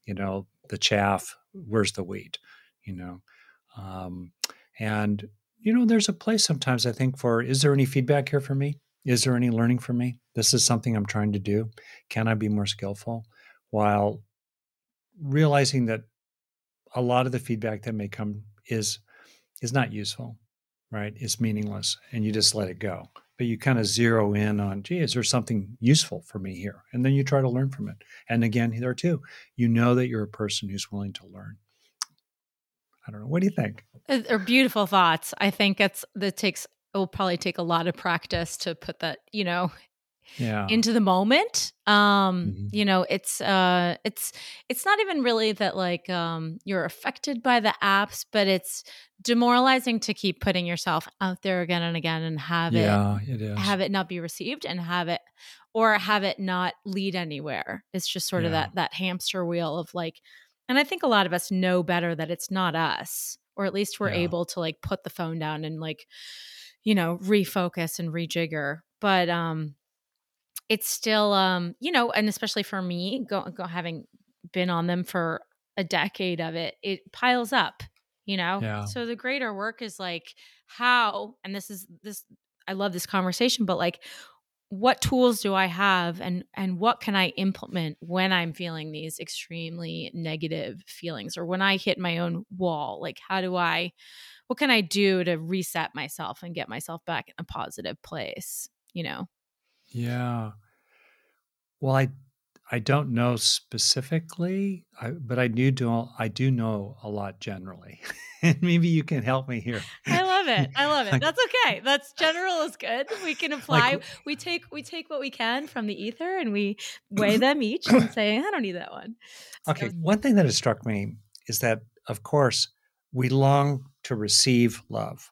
you know, the chaff? Where's the wheat? You know? And, you know, there's a place sometimes I think for, is there any feedback here for me? Is there any learning for me? This is something I'm trying to do. Can I be more skillful? While realizing that a lot of the feedback that may come is not useful, right? It's meaningless, and you just let it go. But you kind of zero in on, gee, is there something useful for me here? And then you try to learn from it. And again, there too, you know that you're a person who's willing to learn. I don't know. What do you think? They're beautiful thoughts. I think it will probably take a lot of practice to put that, you know, into the moment. You know, it's not even really that like, you're affected by the apps, but it's demoralizing to keep putting yourself out there again and again and have it not be received and have it not lead anywhere. It's just sort of that hamster wheel of like, and I think a lot of us know better that it's not us, or at least we're able to like put the phone down and like, you know, refocus and rejigger. But, it's still, you know, and especially for me, having been on them for a decade of it, it piles up, you know? Yeah. So the greater work is like how, and this is, I love this conversation, but like what tools do I have and what can I implement when I'm feeling these extremely negative feelings or when I hit my own wall? Like what can I do to reset myself and get myself back in a positive place, you know? Yeah. Well, I don't know specifically, but I do know a lot generally, and maybe you can help me here. I love it. That's okay. That's general is good. We can apply. Like, we take what we can from the ether, and we weigh them each and say, I don't need that one. So, okay. One thing that has struck me is that, of course, we long to receive love.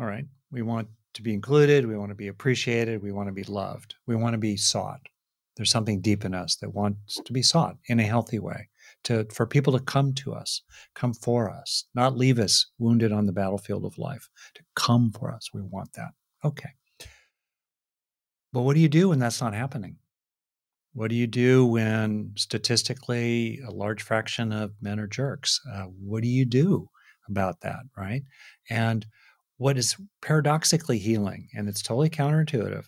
All right, we want to be included, we want to be appreciated, we want to be loved, we want to be sought. There's something deep in us that wants to be sought in a healthy way, for people to come to us, come for us, not leave us wounded on the battlefield of life, to come for us. We want that. Okay. But what do you do when that's not happening? What do you do when statistically a large fraction of men are jerks? What do you do about that, right? And what is paradoxically healing, and it's totally counterintuitive,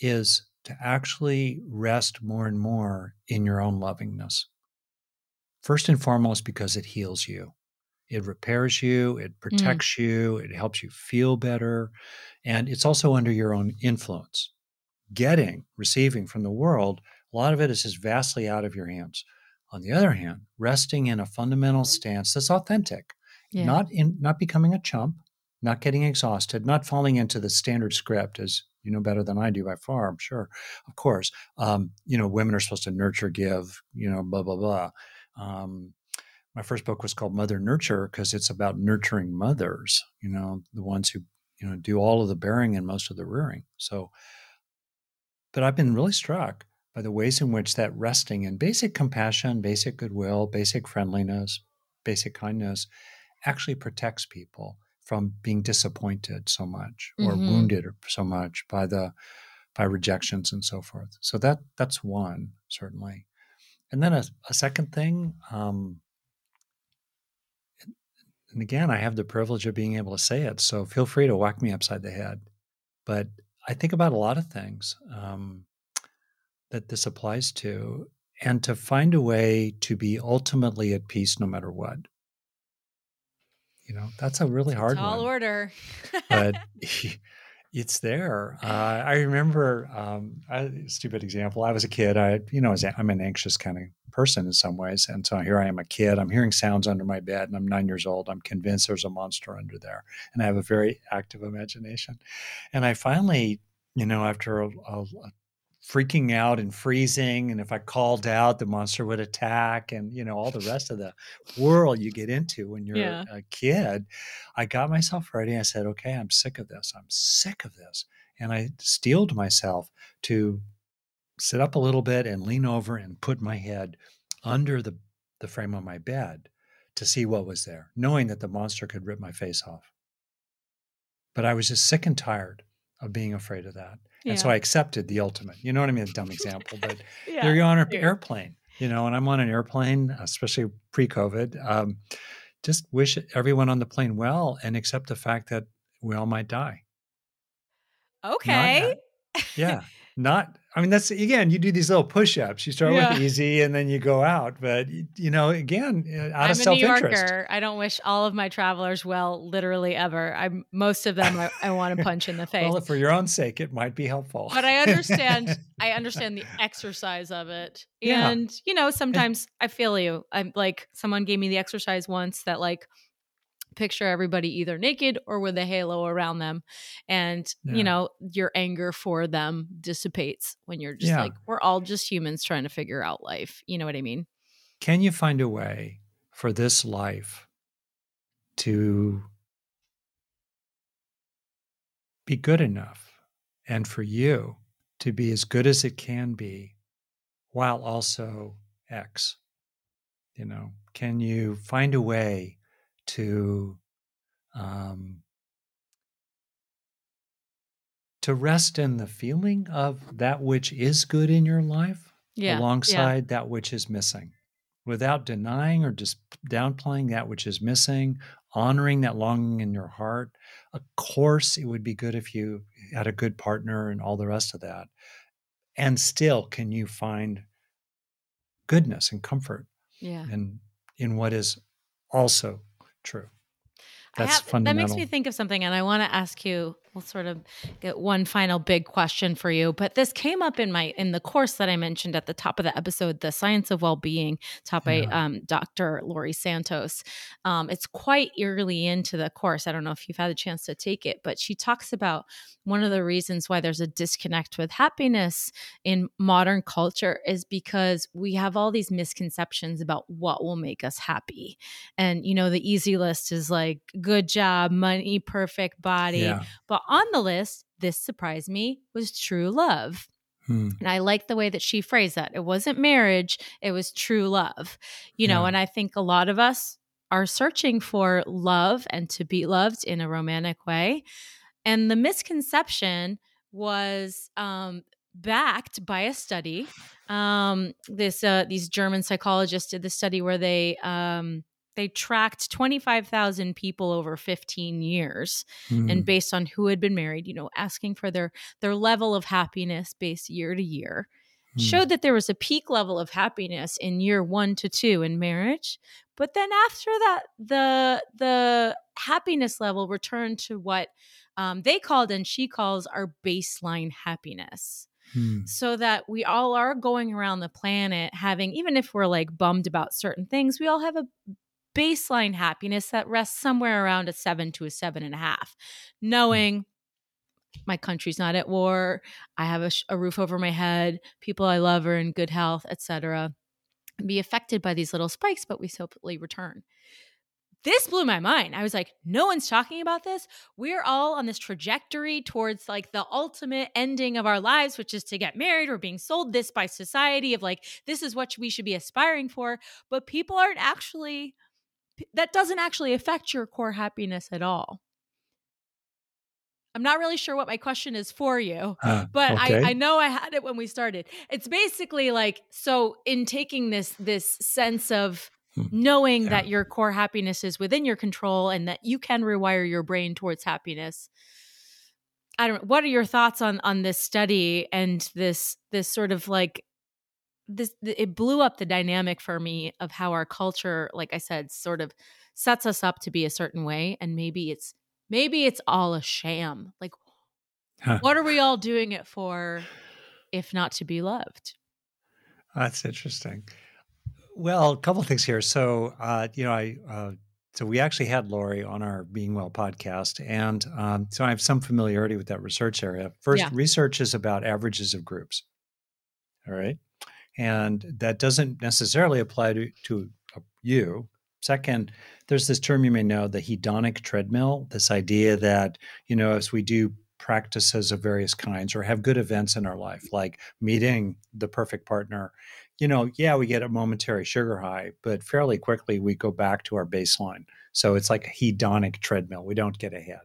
is to actually rest more and more in your own lovingness. First and foremost, because it heals you. It repairs you, it protects you, it helps you feel better, and it's also under your own influence. Receiving from the world, a lot of it is just vastly out of your hands. On the other hand, resting in a fundamental stance that's authentic, not becoming a chump, not getting exhausted, not falling into the standard script, as you know better than I do by far, I'm sure, of course. You know, women are supposed to nurture, give, you know, blah, blah, blah. My first book was called Mother Nurture because it's about nurturing mothers, you know, the ones who, you know, do all of the bearing and most of the rearing. So, but I've been really struck are the ways in which that resting in basic compassion, basic goodwill, basic friendliness, basic kindness actually protects people from being disappointed so much or wounded so much by rejections and so forth. So that's one, certainly. And then a second thing, and again, I have the privilege of being able to say it, so feel free to whack me upside the head. But I think about a lot of things that this applies to, and to find a way to be ultimately at peace no matter what. You know, that's a really hard one. Tall order. But it's there. I remember, stupid example, I was a kid. I'm an anxious kind of person in some ways. And so here I am, a kid. I'm hearing sounds under my bed and I'm 9 years old. I'm convinced there's a monster under there. And I have a very active imagination. And I finally, you know, after a freaking out and freezing, and if I called out, the monster would attack, and you know, all the rest of the whirl you get into when you're a kid, I got myself ready. I said, okay, I'm sick of this. And I steeled myself to sit up a little bit and lean over and put my head under the frame of my bed to see what was there, knowing that the monster could rip my face off. But I was just sick and tired of being afraid of that. And so I accepted the ultimate, you know what I mean? A dumb example, but there you are on an airplane, you know, and I'm on an airplane, especially pre-COVID. Just wish everyone on the plane well and accept the fact that we all might die. Okay. I mean, that's, again, you do these little push-ups. You start with easy and then you go out. But, you know, again, out of self-interest. I'm a New Yorker. I don't wish all of my travelers well, literally ever. Most of them I want to punch in the face. Well, for your own sake, it might be helpful. But I understand the exercise of it. And, you know, sometimes I feel you. I'm like, someone gave me the exercise once that, like, picture everybody either naked or with a halo around them. And, you know, your anger for them dissipates when you're just like, we're all just humans trying to figure out life. You know what I mean? Can you find a way for this life to be good enough and for you to be as good as it can be while also X? You know, can you find a way to rest in the feeling of that which is good in your life alongside that which is missing, without denying or just downplaying that which is missing, honoring that longing in your heart. Of course, it would be good if you had a good partner and all the rest of that. And still, can you find goodness and comfort in what is also true. That's fundamental. That makes me think of something, and I want to ask you, we'll sort of get one final big question for you, but this came up in the course that I mentioned at the top of the episode, The Science of Well-Being, taught by Dr. Lori Santos. It's quite eerily into the course. I don't know if you've had a chance to take it, but she talks about one of the reasons why there's a disconnect with happiness in modern culture is because we have all these misconceptions about what will make us happy. And, you know, the easy list is like good job, money, perfect body, but on the list, this surprised me, was true love. And I like the way that she phrased that. It wasn't marriage, it was true love. You know, and I think a lot of us are searching for love and to be loved in a romantic way. And the misconception was backed by a study. These German psychologists did this study where they tracked 25,000 people over 15 years and based on who had been married, you know, asking for their level of happiness based year to year, showed that there was a peak level of happiness in year 1 to 2 in marriage. But then after that, the happiness level returned to what they called and she calls our baseline happiness. So that we all are going around the planet having, even if we're like bummed about certain things, we all have a baseline happiness that rests somewhere around a 7 to a 7.5, knowing my country's not at war, I have a roof over my head, people I love are in good health, etc. Be affected by these little spikes, but we slowly return. this blew my mind. I was like, no one's talking about this. We're all on this trajectory towards like the ultimate ending of our lives, which is to get married. We're being sold this by society of like, this is what we should be aspiring for. But people aren't actually, that doesn't actually affect your core happiness at all. I'm not really sure what my question is for you, but okay. I know I had it when we started. It's basically like, so in taking this sense of knowing that your core happiness is within your control and that you can rewire your brain towards happiness. I don't know. What are your thoughts on this study and this sort of like this? It blew up the dynamic for me of how our culture, like I said, sort of sets us up to be a certain way, and maybe it's all a sham. Like, what are we all doing it for if not to be loved? That's interesting. Well, a couple of things here. So, so we actually had Lori on our Being Well podcast, and so I have some familiarity with that research area. First, research is about averages of groups, all right? And that doesn't necessarily apply to you. Second, there's this term you may know, the hedonic treadmill, this idea that, you know, as we do practices of various kinds or have good events in our life, like meeting the perfect partner, you know, we get a momentary sugar high, but fairly quickly we go back to our baseline. So it's like a hedonic treadmill. We don't get ahead,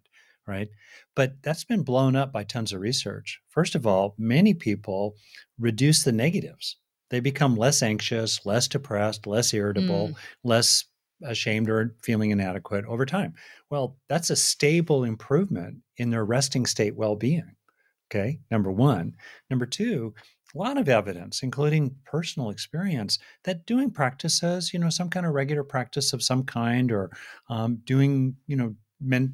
right? But that's been blown up by tons of research. First of all, many people reduce the negatives. They become less anxious, less depressed, less irritable, less ashamed or feeling inadequate over time. Well, that's a stable improvement in their resting state well-being. Okay, number one. Number two, a lot of evidence, including personal experience, that doing practices, you know, some kind of regular practice of some kind, or doing,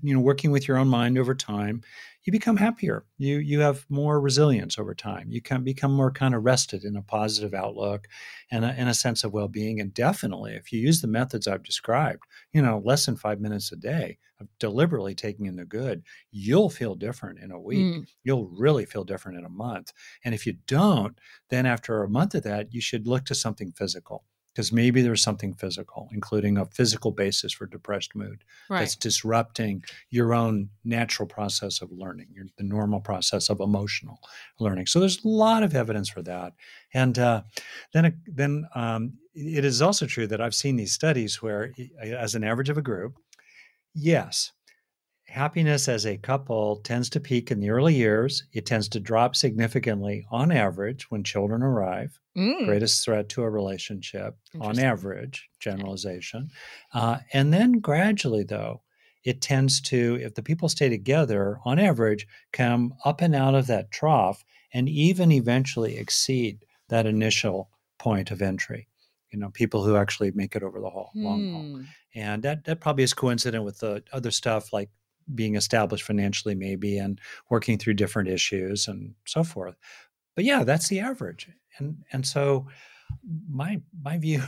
working with your own mind over time, you become happier. You have more resilience over time. You can become more kind of rested in a positive outlook and a sense of well-being. And definitely, if you use the methods I've described, you know, less than 5 minutes a day of deliberately taking in the good, you'll feel different in a week. You'll really feel different in a month. And if you don't, then after a month of that, you should look to something physical. Because maybe there's something physical, including a physical basis for depressed mood that's disrupting your own natural process of learning, the normal process of emotional learning. So there's a lot of evidence for that. And then it is also true that I've seen these studies where, as an average of a group, yes, happiness as a couple tends to peak in the early years. It tends to drop significantly on average when children arrive. Greatest threat to a relationship on average, generalization. And then gradually, though, it tends to, if the people stay together, on average, come up and out of that trough and even eventually exceed that initial point of entry. You know, people who actually make it over the long haul. And that probably is coincident with the other stuff like being established financially maybe and working through different issues and so forth. But yeah, that's the average. And so my view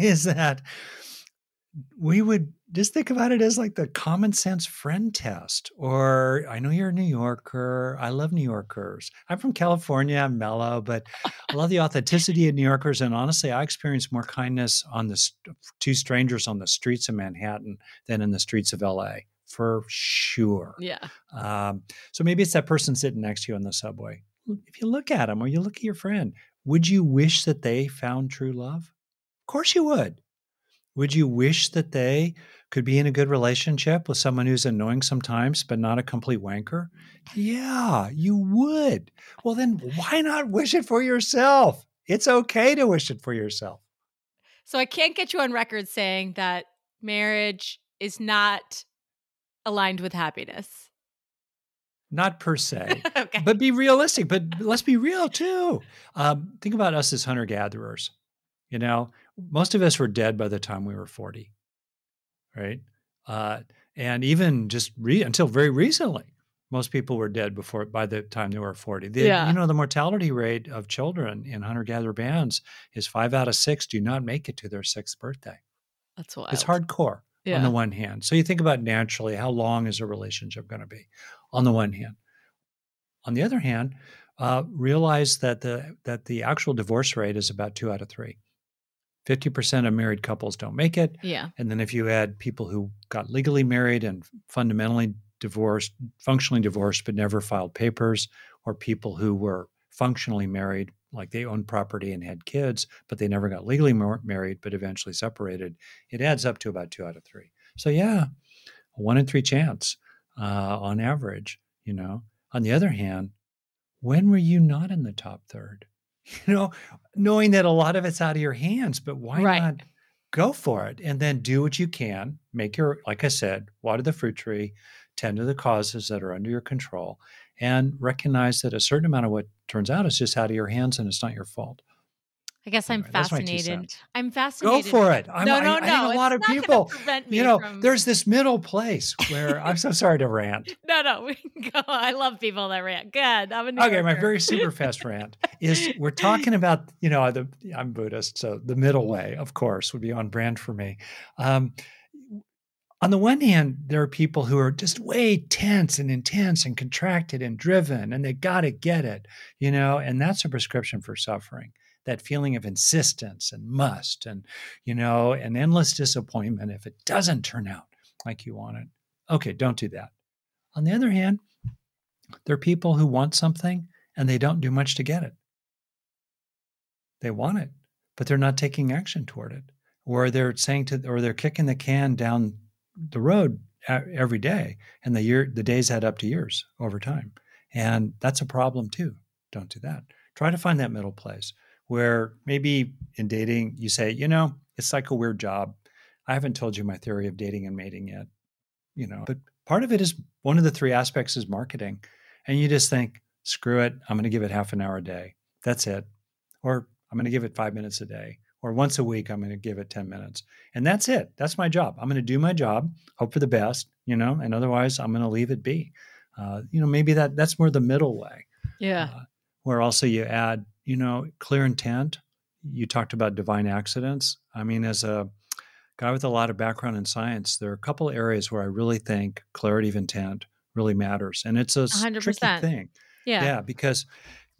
is that we would just think about it as like the common sense friend test, or I know you're a New Yorker. I love New Yorkers. I'm from California. I'm mellow, but I love the authenticity of New Yorkers. And honestly, I experienced more kindness on the two strangers on the streets of Manhattan than in the streets of LA. For sure. Yeah. So maybe it's that person sitting next to you on the subway. If you look at them or you look at your friend, would you wish that they found true love? Of course you would. Would you wish that they could be in a good relationship with someone who's annoying sometimes, but not a complete wanker? Yeah, you would. Well, then why not wish it for yourself? It's okay to wish it for yourself. So I can't get you on record saying that marriage is not aligned with happiness. Not per se, okay. But be realistic. But let's be real too. Think about us as hunter-gatherers. You know, most of us were dead by the time we were 40, right? And even just until very recently, most people were dead by the time they were 40. You know, the mortality rate of children in hunter-gatherer bands is 5 out of 6 do not make it to their 6th birthday. That's wild. It's hardcore. Yeah. On the one hand. So you think about naturally, how long is a relationship going to be on the one hand? On the other hand, realize that the actual divorce rate is about 2 out of 3. 50% of married couples don't make it. Yeah. And then if you add people who got legally married and fundamentally divorced, functionally divorced, but never filed papers, or people who were functionally married, like they owned property and had kids, but they never got legally married, but eventually separated, it adds up to about 2 out of 3. So yeah, 1 in 3 chance on average, you know. On the other hand, when were you not in the top third? You know, knowing that a lot of it's out of your hands, but why not go for it and then do what you can, make your, like I said, water the fruit tree, tend to the causes that are under your control, and recognize that a certain amount of what turns out is just out of your hands and it's not your fault. I guess anyway, I'm fascinated. Go for it. I think a lot of people, you know, there's this middle place where I'm so sorry to rant. No, we can go. I love people that rant. Good. I'm a New Yorker. My very super fast rant is we're talking about, you know, I'm Buddhist, so the middle way, of course, would be on brand for me. On the one hand, there are people who are just way tense and intense and contracted and driven, and they got to get it, you know, and that's a prescription for suffering. That feeling of insistence and must and, you know, an endless disappointment if it doesn't turn out like you want it. Okay, don't do that. On the other hand, there are people who want something and they don't do much to get it. They want it, but they're not taking action toward it. Or they're kicking the can down the road every day, and the days add up to years over time. And that's a problem too. Don't do that. Try to find that middle place, where maybe in dating, you say, you know, it's like a weird job. I haven't told you my theory of dating and mating yet, you know, but part of it is one of the 3 aspects is marketing. And you just think, screw it. I'm going to give it half an hour a day. That's it. Or I'm going to give it 5 minutes a day, or once a week, I'm going to give it 10 minutes. And that's it. That's my job. I'm going to do my job, hope for the best, you know, and otherwise I'm going to leave it be. You know, maybe that's more the middle way. Yeah. Where also you add, you know, clear intent. You talked about divine accidents. I mean, as a guy with a lot of background in science, there are a couple areas where I really think clarity of intent really matters. And it's a 100%. Tricky thing. Yeah, because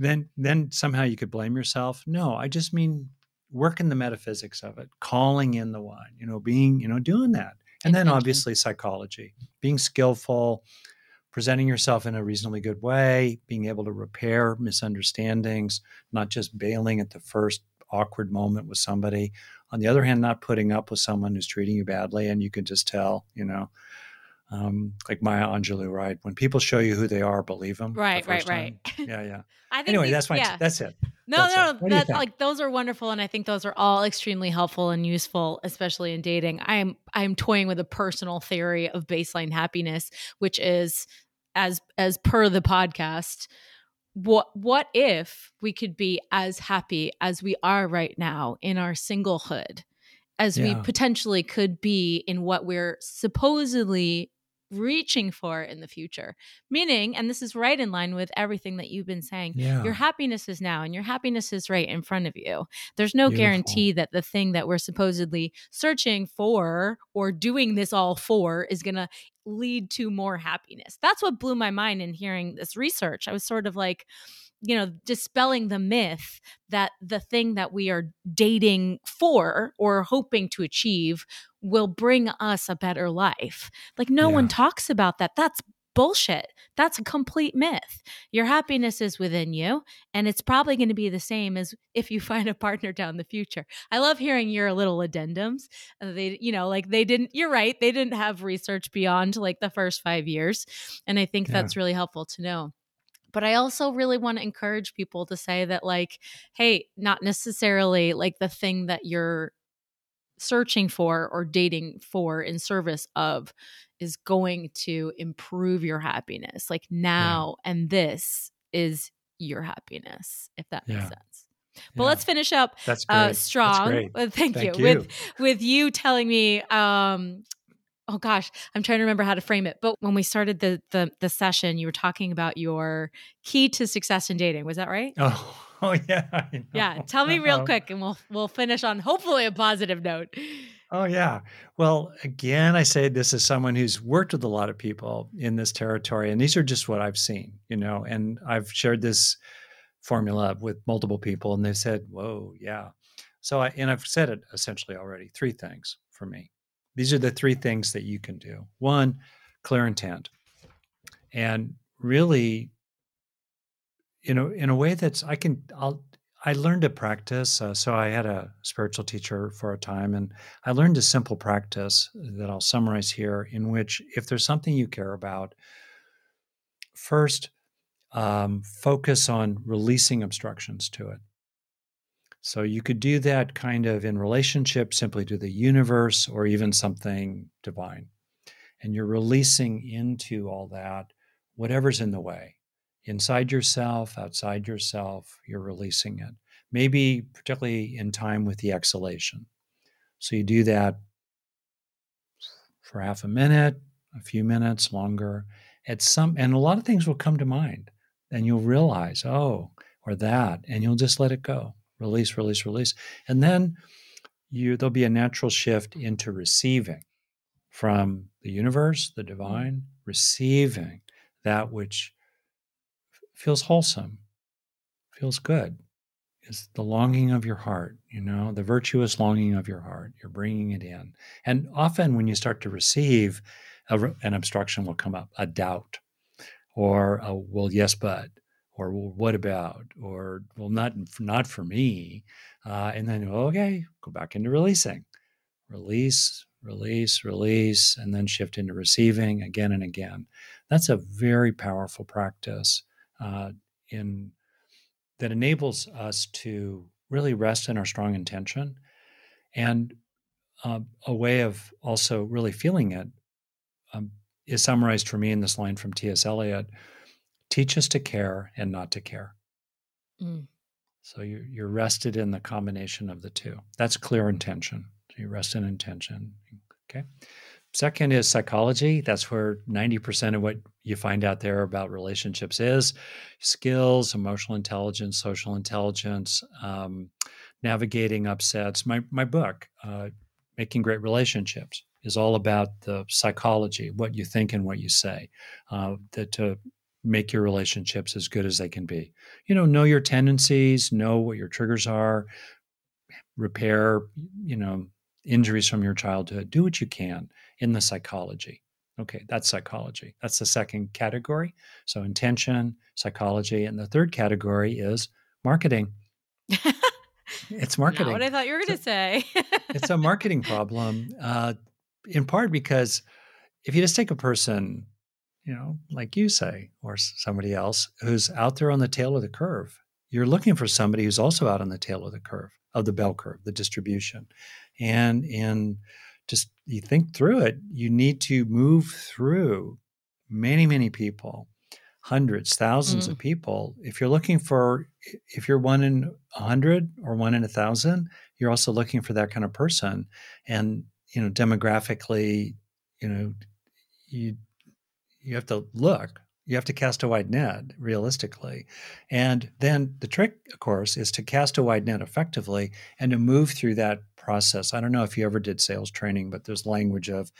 then somehow you could blame yourself. No, I just mean working the metaphysics of it, calling in the one, you know, being, you know, doing that. And then obviously psychology, being skillful, presenting yourself in a reasonably good way, being able to repair misunderstandings, not just bailing at the first awkward moment with somebody. On the other hand, not putting up with someone who's treating you badly. And you can just tell, you know, like Maya Angelou, right? When people show you who they are, believe them. Right. Yeah. I think anyway, that's fine. Yeah. That's it. No. That's like, those are wonderful. And I think those are all extremely helpful and useful, especially in dating. I'm toying with a personal theory of baseline happiness, which is, as per the podcast, what if we could be as happy as we are right now in our singlehood as we potentially could be in what we're supposedly reaching for in the future? Meaning, and this is right in line with everything that you've been saying, your happiness is now and your happiness is right in front of you. There's no guarantee that the thing that we're supposedly searching for or doing this all for is going to lead to more happiness. That's what blew my mind in hearing this research. I was sort of like, you know, dispelling the myth that the thing that we are dating for or hoping to achieve will bring us a better life. Like no one talks about that. That's bullshit. That's a complete myth. Your happiness is within you, and it's probably going to be the same as if you find a partner down the future. I love hearing your little addendums. They, you know, like they didn't, you're right. They didn't have research beyond like the first 5 years. And I think that's really helpful to know. But I also really want to encourage people to say that, like, hey, not necessarily like the thing that you're searching for or dating for in service of is going to improve your happiness. Like now and this is your happiness, if that makes sense. But let's finish up strong. Thank you. With you telling me, oh gosh, I'm trying to remember how to frame it. But when we started the session, you were talking about your key to success in dating. Was that right? Oh yeah. I know. Yeah. Tell me real quick and we'll finish on hopefully a positive note. Oh yeah. Well, again, I say this as someone who's worked with a lot of people in this territory, and these are just what I've seen, you know, and I've shared this formula with multiple people and they've said, whoa, yeah. So I've said it essentially already, three things for me. These are the three things that you can do. One, clear intent. And really, you know, in a way that's, I learned to practice. So I had a spiritual teacher for a time, and I learned a simple practice that I'll summarize here, in which if there's something you care about, first, focus on releasing obstructions to it. So you could do that kind of in relationship, simply to the universe or even something divine. And you're releasing into all that, whatever's in the way. Inside yourself, outside yourself, you're releasing it. Maybe particularly in time with the exhalation. So you do that for half a minute, a few minutes longer. And a lot of things will come to mind, and you'll realize, oh, or that, and you'll just let it go. Release, release, release. And then there'll be a natural shift into receiving from the universe, the divine, receiving that which feels wholesome, feels good. It's the longing of your heart, you know, the virtuous longing of your heart. You're bringing it in. And often when you start to receive, an obstruction will come up, a doubt, or a, well, yes, but, or well, what about, or well, not for me. And then, okay, go back into releasing. Release, release, release, and then shift into receiving again and again. That's a very powerful practice. That enables us to really rest in our strong intention, and a way of also really feeling it is summarized for me in this line from T.S. Eliot: "Teach us to care and not to care." Mm. So you're rested in the combination of the two. That's clear intention. So you rest in intention. Okay. Second is psychology. That's where 90% of what you find out there about relationships is: skills, emotional intelligence, social intelligence, navigating upsets. My book, Making Great Relationships, is all about the psychology, what you think and what you say, that to make your relationships as good as they can be. You know your tendencies, know what your triggers are, repair, injuries from your childhood, do what you can in the psychology. Okay, that's psychology. That's the second category. So intention, psychology. And the third category is marketing. It's marketing. Not what I thought you were going to say. It's a marketing problem, in part because if you just take a person, like you say, or somebody else who's out there on the tail of the curve, you're looking for somebody who's also out on the tail of the curve, of the bell curve, the distribution. And just you think through it, you need to move through many, many people, hundreds, thousands of people. If you're 1 in 100 or 1 in 1,000, you're also looking for that kind of person. And, demographically, you have to look. You have to cast a wide net, realistically. And then the trick, of course, is to cast a wide net effectively and to move through that process. I don't know if you ever did sales training, but there's language of,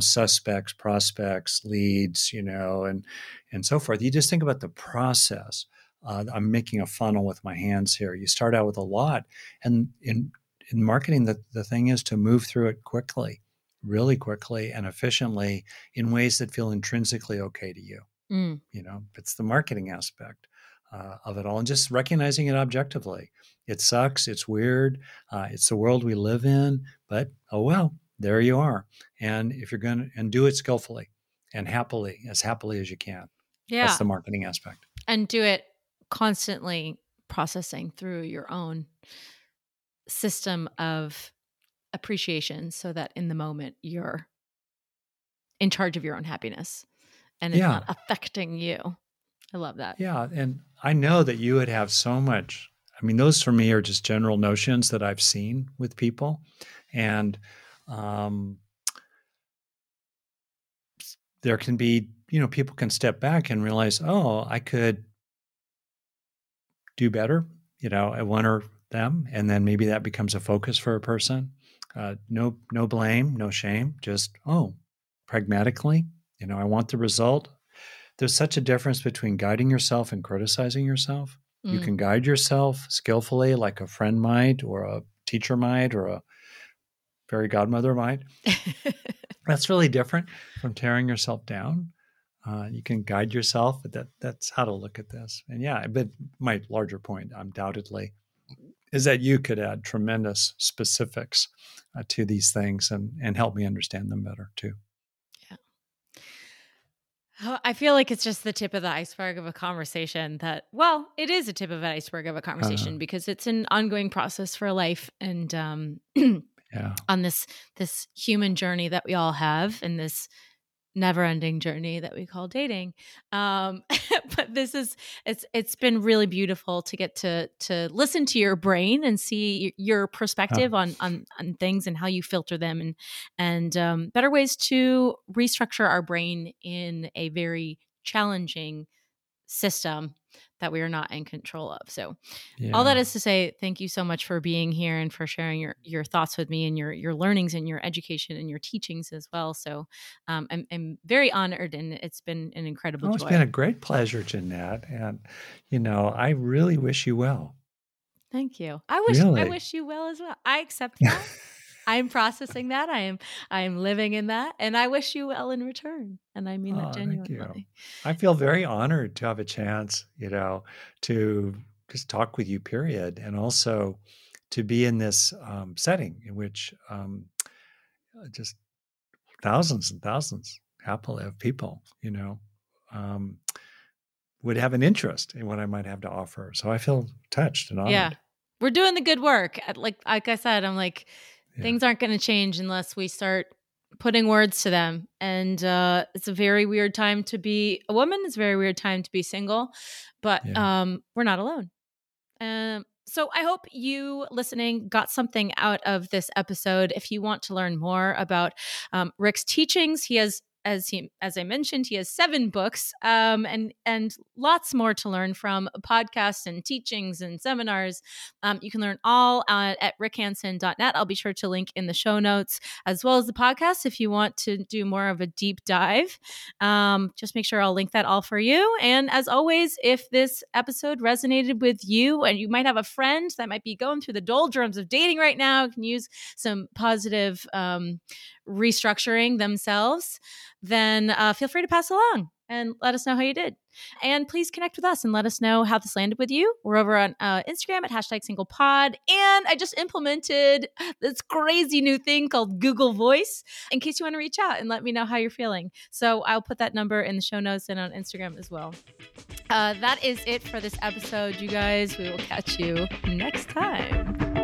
suspects, prospects, leads, and so forth. You just think about the process. I'm making a funnel with my hands here. You start out with a lot. And in marketing, the thing is to move through it quickly, really quickly and efficiently in ways that feel intrinsically okay to you. Mm. It's the marketing aspect of it all, and just recognizing it objectively. It sucks. It's weird. It's the world we live in, but oh, well, there you are. And if you're going to, and do it skillfully and happily, as happily as you can. Yeah. That's the marketing aspect. And do it constantly, processing through your own system of appreciation so that in the moment you're in charge of your own happiness. And it's not affecting you. I love that. Yeah. And I know that you would have so much. I mean, those for me are just general notions that I've seen with people. And there can be, people can step back and realize, oh, I could do better, at one or them. And then maybe that becomes a focus for a person. No blame, no shame, just, pragmatically. I want the result. There's such a difference between guiding yourself and criticizing yourself. Mm. You can guide yourself skillfully like a friend might or a teacher mind or a fairy godmother mind. That's really different from tearing yourself down. You can guide yourself. But that's how to look at this. And yeah, but my larger point, undoubtedly, is that you could add tremendous specifics to these things and help me understand them better too. I feel like it's just the tip of the iceberg of a conversation that, well, it is a tip of an iceberg of a conversation because it's an ongoing process for life and on this human journey that we all have and this never-ending journey that we call dating. But this is, it's been really beautiful to get to listen to your brain and see your perspective on things and how you filter them and better ways to restructure our brain in a very challenging system that we are not in control of. So all that is to say, thank you so much for being here and for sharing your thoughts with me and your learnings and your education and your teachings as well. So I'm very honored and it's been an incredible joy. It's been a great pleasure, Jeanette. And, I really wish you well. Thank you. I wish you well as well. I accept that. I'm processing that. I am living in that. And I wish you well in return. And I mean that genuinely. Thank you. I feel very honored to have a chance, to just talk with you, period. And also to be in this setting in which just thousands and thousands, happily, of people, would have an interest in what I might have to offer. So I feel touched and honored. Yeah. We're doing the good work. Like I said, I'm like, things aren't going to change unless we start putting words to them. And it's a very weird time to be a woman. It's a very weird time to be single, but we're not alone. So I hope you listening got something out of this episode. If you want to learn more about Rick's teachings, he has, as I mentioned, he has 7 books and lots more to learn from, podcasts and teachings and seminars. You can learn all at rickhanson.net. I'll be sure to link in the show notes as well as the podcast if you want to do more of a deep dive. Just make sure I'll link that all for you. And as always, if this episode resonated with you and you might have a friend that might be going through the doldrums of dating right now, you can use some positive restructuring themselves, then feel free to pass along and let us know how you did. And please connect with us and let us know how this landed with you. We're over on Instagram at #SinglePod. And I just implemented this crazy new thing called Google Voice in case you want to reach out and let me know how you're feeling. So I'll put that number in the show notes and on Instagram as well. That is it for this episode, you guys. We will catch you next time.